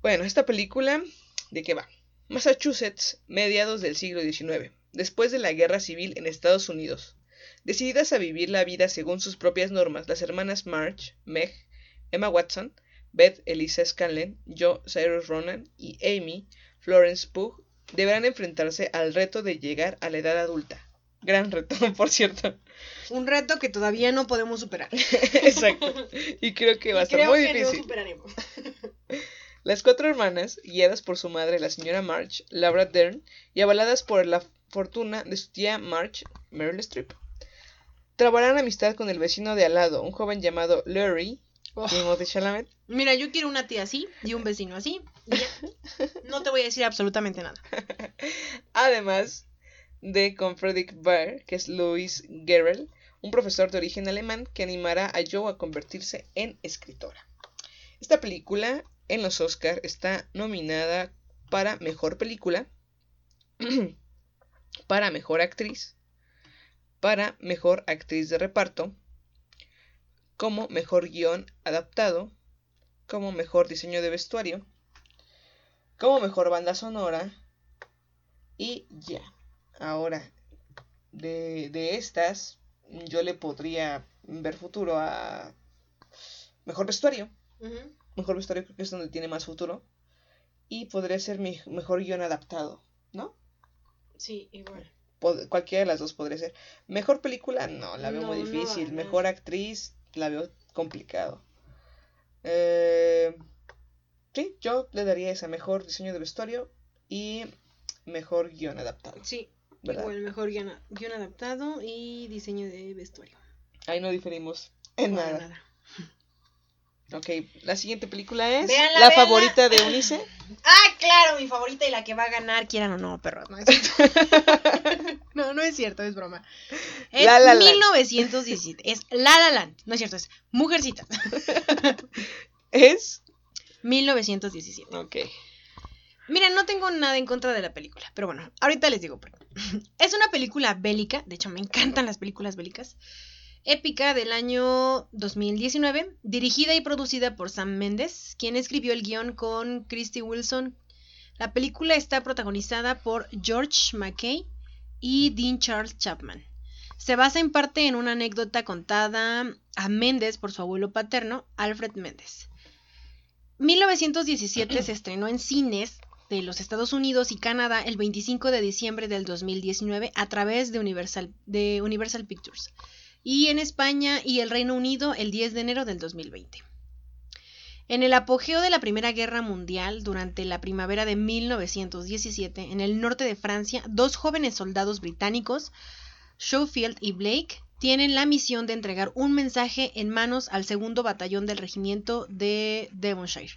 Bueno, esta película, ¿de qué va? Massachusetts, mediados del siglo diecinueve, después de la guerra civil en Estados Unidos. Decididas a vivir la vida según sus propias normas, las hermanas Marge, Meg, Emma Watson, Beth Eliza Scanlon, Joe Cyrus Ronan y Amy Florence Pugh deberán enfrentarse al reto de llegar a la edad adulta. Gran reto, por cierto. Un reto que todavía no podemos superar. Exacto. Y creo que va a estar muy difícil. Creo que no superaremos. Las cuatro hermanas, guiadas por su madre, la señora Marge, Laura Dern, y avaladas por la fortuna de su tía Marge, Meryl Streep, trabarán amistad con el vecino de al lado, un joven llamado Larry. Oh. Timothy Chalamet. Mira, yo quiero una tía así y un vecino así. Y ya. No te voy a decir absolutamente nada. Además de con Frederick Baer, que es Louis Gerrel, un profesor de origen alemán que animará a Joe a convertirse en escritora. Esta película en los Oscar está nominada para mejor película, para mejor actriz, para mejor actriz de reparto, como mejor guión adaptado, como mejor diseño de vestuario, como mejor banda sonora, y ya. Ahora, de, de estas, yo le podría ver futuro a mejor vestuario. Uh-huh. Mejor vestuario creo que es donde tiene más futuro. Y podría ser mi mejor guión adaptado, ¿no? Sí, igual. Pod- cualquiera de las dos podría ser. Mejor película, no, la veo no, muy difícil. No, no. Mejor actriz... la veo complicado. Eh, sí, yo le daría esa mejor diseño de vestuario y mejor guión adaptado. Sí, ¿verdad? Igual mejor guión, guión adaptado y diseño de vestuario. Ahí no diferimos en no, nada. nada. Ok, la siguiente película es véanla, la véanla. Favorita de Eunice. Ah, claro, mi favorita y la que va a ganar, quieran o no, perros, no es cierto. No, no es cierto, es broma. Es la, la, mil novecientos diecisiete, la. Es La La Land, no es cierto, es Mujercitas. Es mil novecientos diecisiete. Ok. Mira, no tengo nada en contra de la película, pero bueno, ahorita les digo. Es una película bélica, de hecho me encantan las películas bélicas. Épica del año dos mil diecinueve, dirigida y producida por Sam Mendes, quien escribió el guión con Christy Wilson, La película está protagonizada por George McKay y Dean Charles Chapman. Se basa en parte en una anécdota contada a Mendes por su abuelo paterno, Alfred Mendes. mil novecientos diecisiete se estrenó en cines de los Estados Unidos y Canadá el veinticinco de diciembre del dos mil diecinueve a través de Universal, de Universal Pictures, y en España y el Reino Unido el diez de enero del dos mil veinte. En el apogeo de la Primera Guerra Mundial, durante la primavera de mil novecientos diecisiete, en el norte de Francia, dos jóvenes soldados británicos, Schofield y Blake, tienen la misión de entregar un mensaje en manos al segundo batallón del regimiento de Devonshire,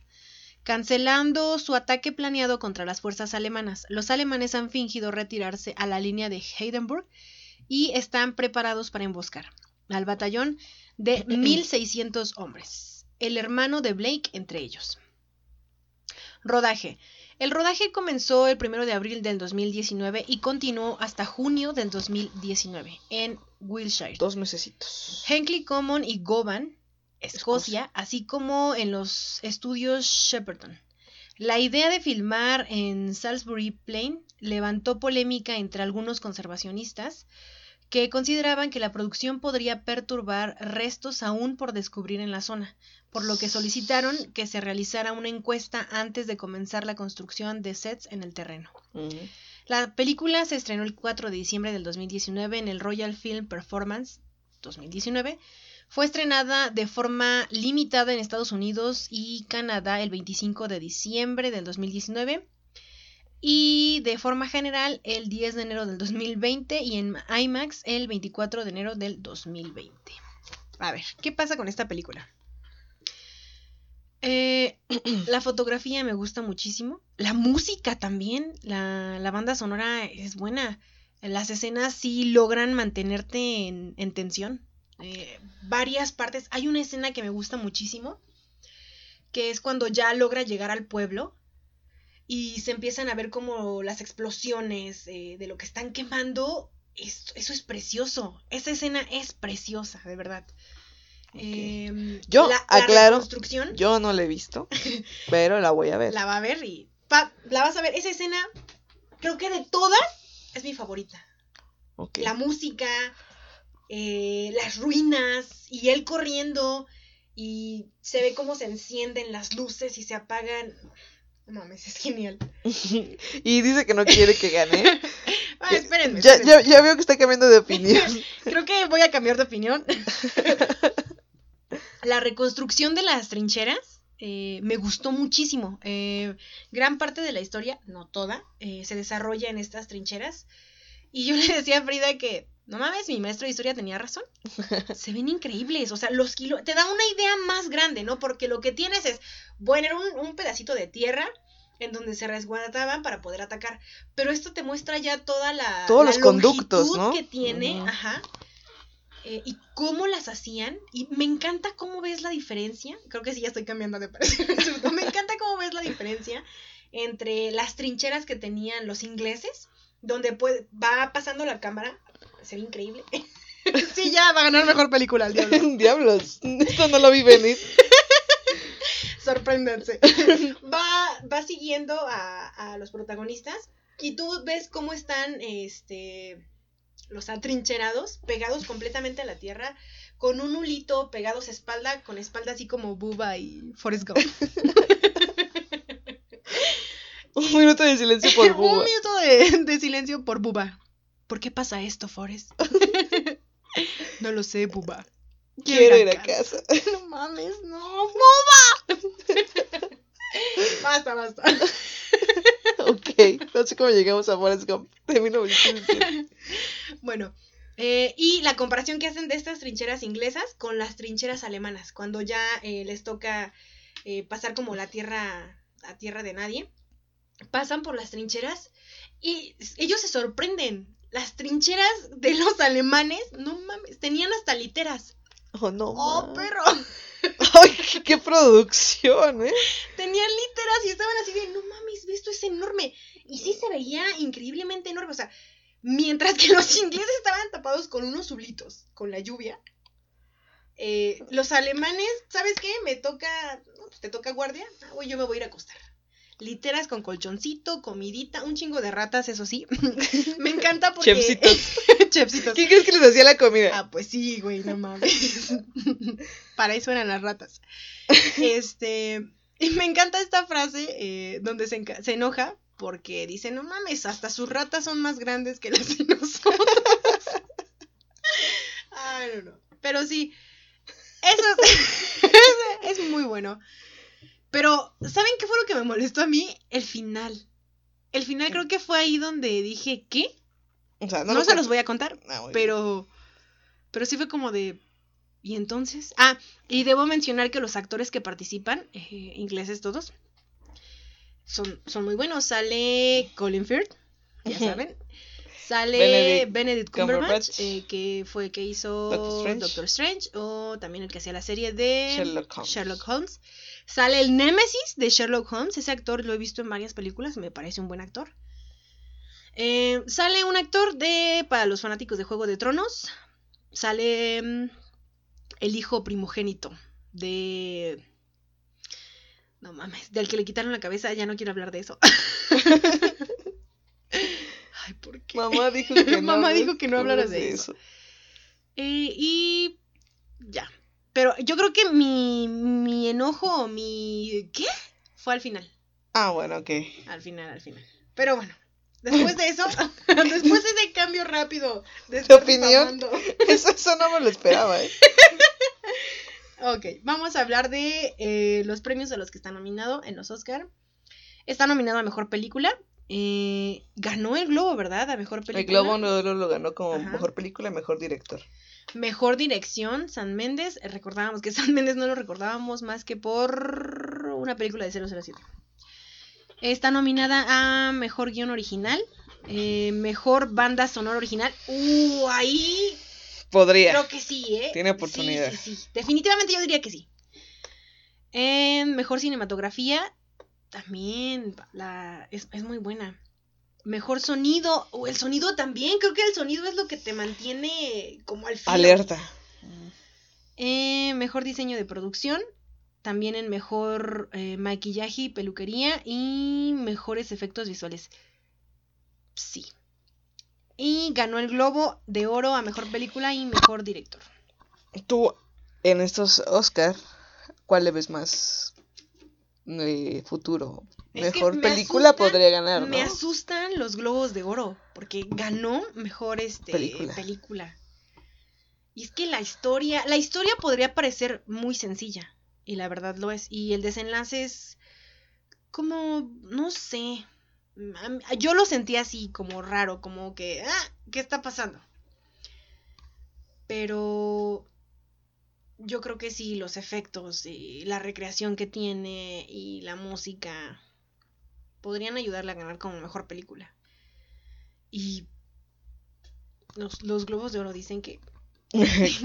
cancelando su ataque planeado contra las fuerzas alemanas. Los alemanes han fingido retirarse a la línea de Heidenburg y están preparados para emboscar al batallón de mil seiscientos hombres, el hermano de Blake entre ellos. Rodaje. El rodaje comenzó el primero de abril del dos mil diecinueve y continuó hasta junio del dos mil diecinueve en Wiltshire. Dos mesecitos. Hinckley Common y Govan, Escocia, Escocia, así como en los estudios Shepperton. La idea de filmar en Salisbury Plain levantó polémica entre algunos conservacionistas que consideraban que la producción podría perturbar restos aún por descubrir en la zona, por lo que solicitaron que se realizara una encuesta antes de comenzar la construcción de sets en el terreno. Uh-huh. La película se estrenó el cuatro de diciembre del dos mil diecinueve en el Royal Film Performance dos mil diecinueve. Fue estrenada de forma limitada en Estados Unidos y Canadá el veinticinco de diciembre del dos mil diecinueve. Y de forma general el diez de enero del dos mil veinte y en IMAX el veinticuatro de enero del dos mil veinte. A ver, ¿qué pasa con esta película? Eh, la fotografía me gusta muchísimo. La música también, la, la banda sonora es buena. Las escenas sí logran mantenerte en, en tensión. Eh, varias partes. Hay una escena que me gusta muchísimo, que es cuando ya logra llegar al pueblo y se empiezan a ver como las explosiones eh, de lo que están quemando. Eso, eso es precioso. Esa escena es preciosa, de verdad. Okay. Eh, yo, la, aclaro, la reconstrucción, yo no la he visto, pero la voy a ver. La va a ver y pa, la vas a ver. Esa escena, creo que de todas, es mi favorita. Okay. La música, eh, las ruinas y él corriendo y se ve cómo se encienden las luces y se apagan. No mames, es genial. Y dice que no quiere que gane. Ah, espérenme, ya, espérenme. Ya, ya veo que está cambiando de opinión. Creo que voy a cambiar de opinión. La reconstrucción de las trincheras eh, me gustó muchísimo. Eh, gran parte de la historia, no toda, eh, se desarrolla en estas trincheras. Y yo le decía a Frida que, no mames, mi maestro de historia tenía razón. Se ven increíbles, o sea, los kilos... Te da una idea más grande, ¿no? Porque lo que tienes es, bueno, era un, un pedacito de tierra en donde se resguardaban para poder atacar. Pero esto te muestra ya toda la... Todos la los conductos, ¿no? Que tiene, uh-huh. Ajá. Eh, y cómo las hacían. Y me encanta cómo ves la diferencia. Creo que sí, ya estoy cambiando de parecer. Me encanta cómo ves la diferencia entre las trincheras que tenían los ingleses, donde pues, va pasando la cámara... Se ve increíble. Sí, ya va a ganar mejor película el diablo. Diablos, esto no lo vi venir. Sorpréndanse. Va, va siguiendo a, a los protagonistas y tú ves cómo están este, los atrincherados, pegados completamente a la tierra, con un hulito, pegados espalda con espalda, así como Bubba y Forrest Gump. Un minuto de silencio por Bubba. Un minuto de, de silencio por Bubba. ¿Por qué pasa esto, Forrest? No lo sé, Bubba. Quiero ir a casa. casa. No mames, no, Bubba. Basta, basta. Ok, no sé cómo llegamos a Forrest Gump. Bueno, eh, y la comparación que hacen de estas trincheras inglesas con las trincheras alemanas, cuando ya eh, les toca eh, pasar como la tierra, la tierra de nadie, pasan por las trincheras y ellos se sorprenden. Las trincheras de los alemanes, no mames, tenían hasta literas. Oh, no. Oh, man. Perro. Ay, qué, qué producción, ¿eh? Tenían literas y estaban así de, no mames, esto es enorme. Y sí se veía increíblemente enorme. O sea, mientras que los ingleses estaban tapados con unos hulitos, con la lluvia, eh, los alemanes, ¿sabes qué? Me toca, no, pues te toca guardia. Ah, güey, yo me voy a ir a acostar. literas con colchoncito, comidita, un chingo de ratas, eso sí. Me encanta porque... Chefcitos. Chefcitos. ¿Qué crees que les hacía la comida? Ah, pues sí, güey, no mames. Para eso eran las ratas. Este... Y me encanta esta frase eh, donde se, enca- se enoja porque dice, no mames, hasta sus ratas son más grandes que las de nosotros. Ah, no, no. Pero sí, eso es, es muy bueno. Pero, ¿saben qué fue lo que me molestó a mí? El final. El final creo que fue ahí donde dije, ¿qué? O sea, no, no se los voy a contar, no, pero, pero sí fue como de... ¿Y entonces? Ah, y debo mencionar que los actores que participan, eh, ingleses todos, son, son muy buenos. Sale Colin Firth, ya saben. Sale Benedict, Benedict Cumberbatch, Cumberbatch. Eh, que fue que hizo Doctor Strange. Doctor Strange, o también el que hacía la serie de Sherlock Holmes. Sherlock Holmes. Sale el némesis de Sherlock Holmes, ese actor lo he visto en varias películas, me parece un buen actor. Eh, sale un actor de para los fanáticos de Juego de Tronos, sale... el hijo primogénito de... No mames, del que le quitaron la cabeza, ya no quiero hablar de eso. Ay, ¿por qué? Mamá dijo que no, Mamá dijo que no hablaras de eso. eso. Eh, y ya. Pero yo creo que mi, mi enojo, mi... ¿Qué? Fue al final. Ah, bueno, ok. Al final, al final. Pero bueno. Después de eso, después de ese cambio rápido de opinión, eso, eso no me lo esperaba, ¿eh? Ok, vamos a hablar de eh, los premios a los que está nominado en los Oscar. Está nominado a Mejor Película. Eh, ganó el Globo, ¿verdad? A Mejor Película. El Globo no lo, lo ganó como Ajá. Mejor Película, Mejor Director. Mejor Dirección, Sam Mendes. Recordábamos que Sam Mendes no lo recordábamos más que por una película de cero cero siete. Está nominada a Mejor Guión Original, eh, Mejor Banda Sonora Original. Uh, ahí... Podría. Creo que sí, ¿eh? Tiene oportunidad. Sí, sí, sí. Definitivamente yo diría que sí. Eh, mejor Cinematografía. También la, es, es muy buena. Mejor Sonido. O oh, el sonido también. Creo que el sonido es lo que te mantiene como al filo. Alerta. Eh, mejor Diseño de Producción. También en mejor eh, maquillaje y peluquería y mejores efectos visuales. Sí. Y ganó el Globo de Oro a Mejor Película y Mejor Director. Tú, en estos Oscar, ¿cuál le ves más eh, futuro? Es mejor película asustan, podría ganar, ¿no? Me asustan los Globos de Oro, porque ganó mejor este, película. película. Y es que la historia, la historia podría parecer muy sencilla. Y la verdad lo es. Y el desenlace es como, no sé. Yo lo sentí así, como raro, como que, ah, ¿qué está pasando? Pero yo creo que sí, los efectos, y la recreación que tiene y la música podrían ayudarle a ganar como mejor película. Y los, los Globos de Oro dicen que,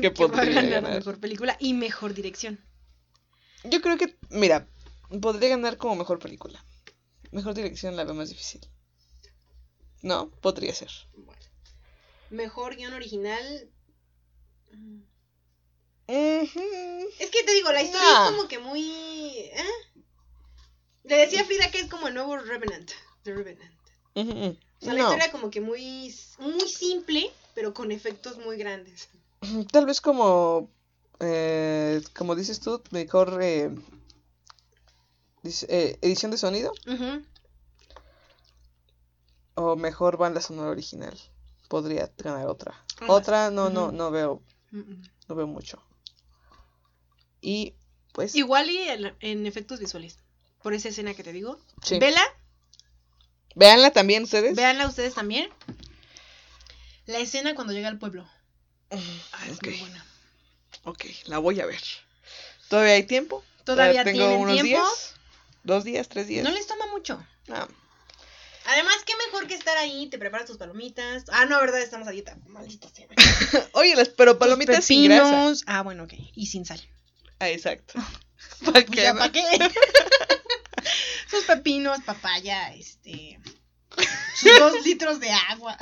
que podría ganar, ganar mejor película y mejor dirección. Yo creo que, mira, podría ganar como mejor película. Mejor dirección la veo más difícil. No, podría ser. Bueno. Mejor guión original. Uh-huh. Es que te digo, la historia ah. es como que muy... ¿eh? Le decía a Frida que es como el nuevo Revenant. The Revenant. Uh-huh. O sea, la no. historia como que muy, muy simple, pero con efectos muy grandes. Tal vez como... Eh, como dices tú, mejor eh, eh, edición de sonido uh-huh. o mejor banda sonora original. Podría ganar otra. Ah, otra no, uh-huh. no, no veo. Uh-uh. No veo mucho. Y pues. Igual y en, en efectos visuales. Por esa escena que te digo. Sí. Vela. Véanla también ustedes. Véanla ustedes también. La escena cuando llega al pueblo. Uh-huh. Ah, es okay. muy buena. Ok, la voy a ver. ¿Todavía hay tiempo? Todavía tengo tienen unos tiempo. Días, dos días, tres días. No les toma mucho. Ah. Además, qué mejor que estar ahí, te preparas tus palomitas. Ah, no, verdad, estamos a dieta. Maldita sea. Oye, las, pero palomitas pepinos, sin grasa. Ah, bueno, ok. Y sin sal. Ah, exacto. ¿Para qué? ¿Para qué? Sus pepinos, papaya, este... Dos litros de agua.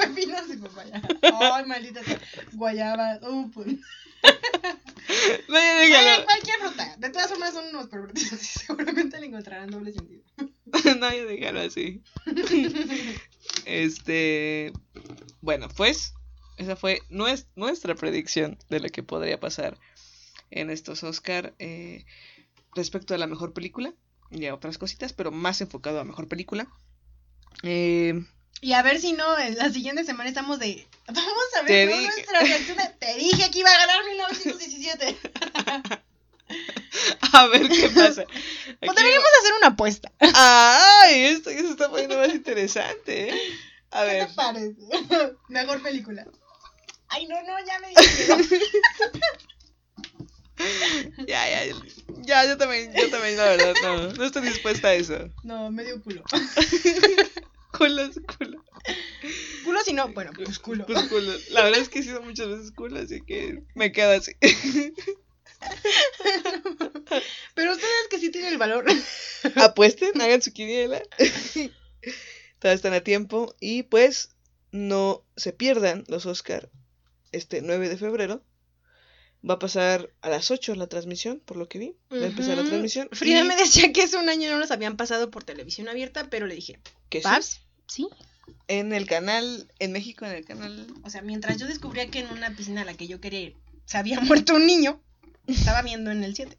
Pepinos y papaya. Ay, maldita sea. Guayabas. Uh, pues. No, cualquier fruta. De todas formas son unos pervertidos y seguramente le encontrarán doble sentido. Nadie déjalo así. Este, bueno, pues esa fue nues, nuestra predicción de lo que podría pasar en estos Oscar, eh, respecto a la mejor película y a otras cositas, pero más enfocado a mejor película. Eh, y a ver si no, en la siguiente semana estamos de... Vamos a ver cómo dije... nuestra reacción. Te dije que iba a ganar mil novecientos diecisiete. A ver qué pasa. Aquí... Pues deberíamos hacer una apuesta. Ay, esto se está poniendo más interesante, ¿eh? A ver. ¿Qué te parece? Mejor película. Ay, no, no, ya me dije. Ya, ya, ya, yo también, yo también, la verdad, no, no estoy dispuesta a eso. No, medio culo. Culos, culo. Culo si no, bueno, pues culo. Pues culo. La verdad es que he sido muchas veces culo, así que me quedo así. Pero ustedes que sí tienen el valor. Apuesten, hagan su quiniela. Todavía están a tiempo. Y pues, no se pierdan los Oscar este nueve de febrero. Va a pasar a las ocho la transmisión, por lo que vi. Va a empezar la transmisión. Frida y... me decía que hace un año no los habían pasado por televisión abierta, pero le dije, ¿qué Paps? Sí. ¿Sí? En el canal, en México, en el canal... O sea, mientras yo descubría que en una piscina a la que yo quería ir se había muerto un niño, estaba viendo en el siete.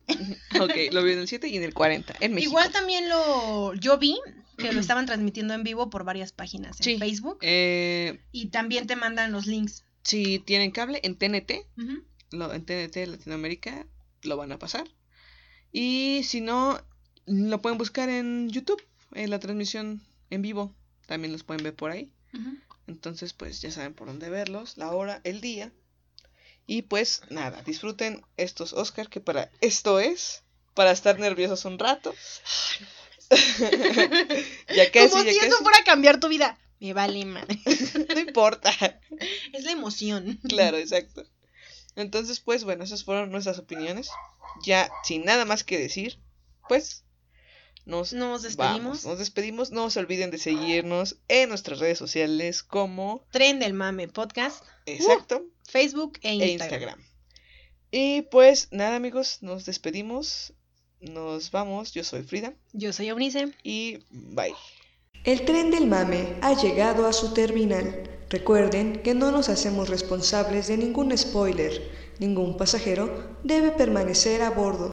Ok, lo vi en el siete y en el cuarenta, en México. Igual también lo... Yo vi que lo estaban transmitiendo en vivo por varias páginas en sí. Facebook. Eh... Y también te mandan los links. Si tienen cable, en T N T... Uh-huh. Lo, en T N T Latinoamérica lo van a pasar. Y si no, lo pueden buscar en YouTube, en la transmisión en vivo. También los pueden ver por ahí. Uh-huh. Entonces, pues ya saben por dónde verlos, la hora, el día. Y pues nada, disfruten estos Oscar, que para esto es, para estar nerviosos un rato. Ay, no. Ya casi, como ya si casi. Eso fuera a cambiar tu vida. Me vale madre. No importa. Es la emoción. Claro, exacto. Entonces, pues, bueno, esas fueron nuestras opiniones. Ya, sin nada más que decir, pues, nos, nos despedimos. Vamos, nos despedimos. No se olviden de seguirnos en nuestras redes sociales como... Tren del Mame Podcast. Exacto. Uh, Facebook e Instagram. e Instagram. Y, pues, nada, amigos, nos despedimos. Nos vamos. Yo soy Frida. Yo soy Eunice. Y bye. El Tren del Mame ha llegado a su terminal. Recuerden que no nos hacemos responsables de ningún spoiler. Ningún pasajero debe permanecer a bordo.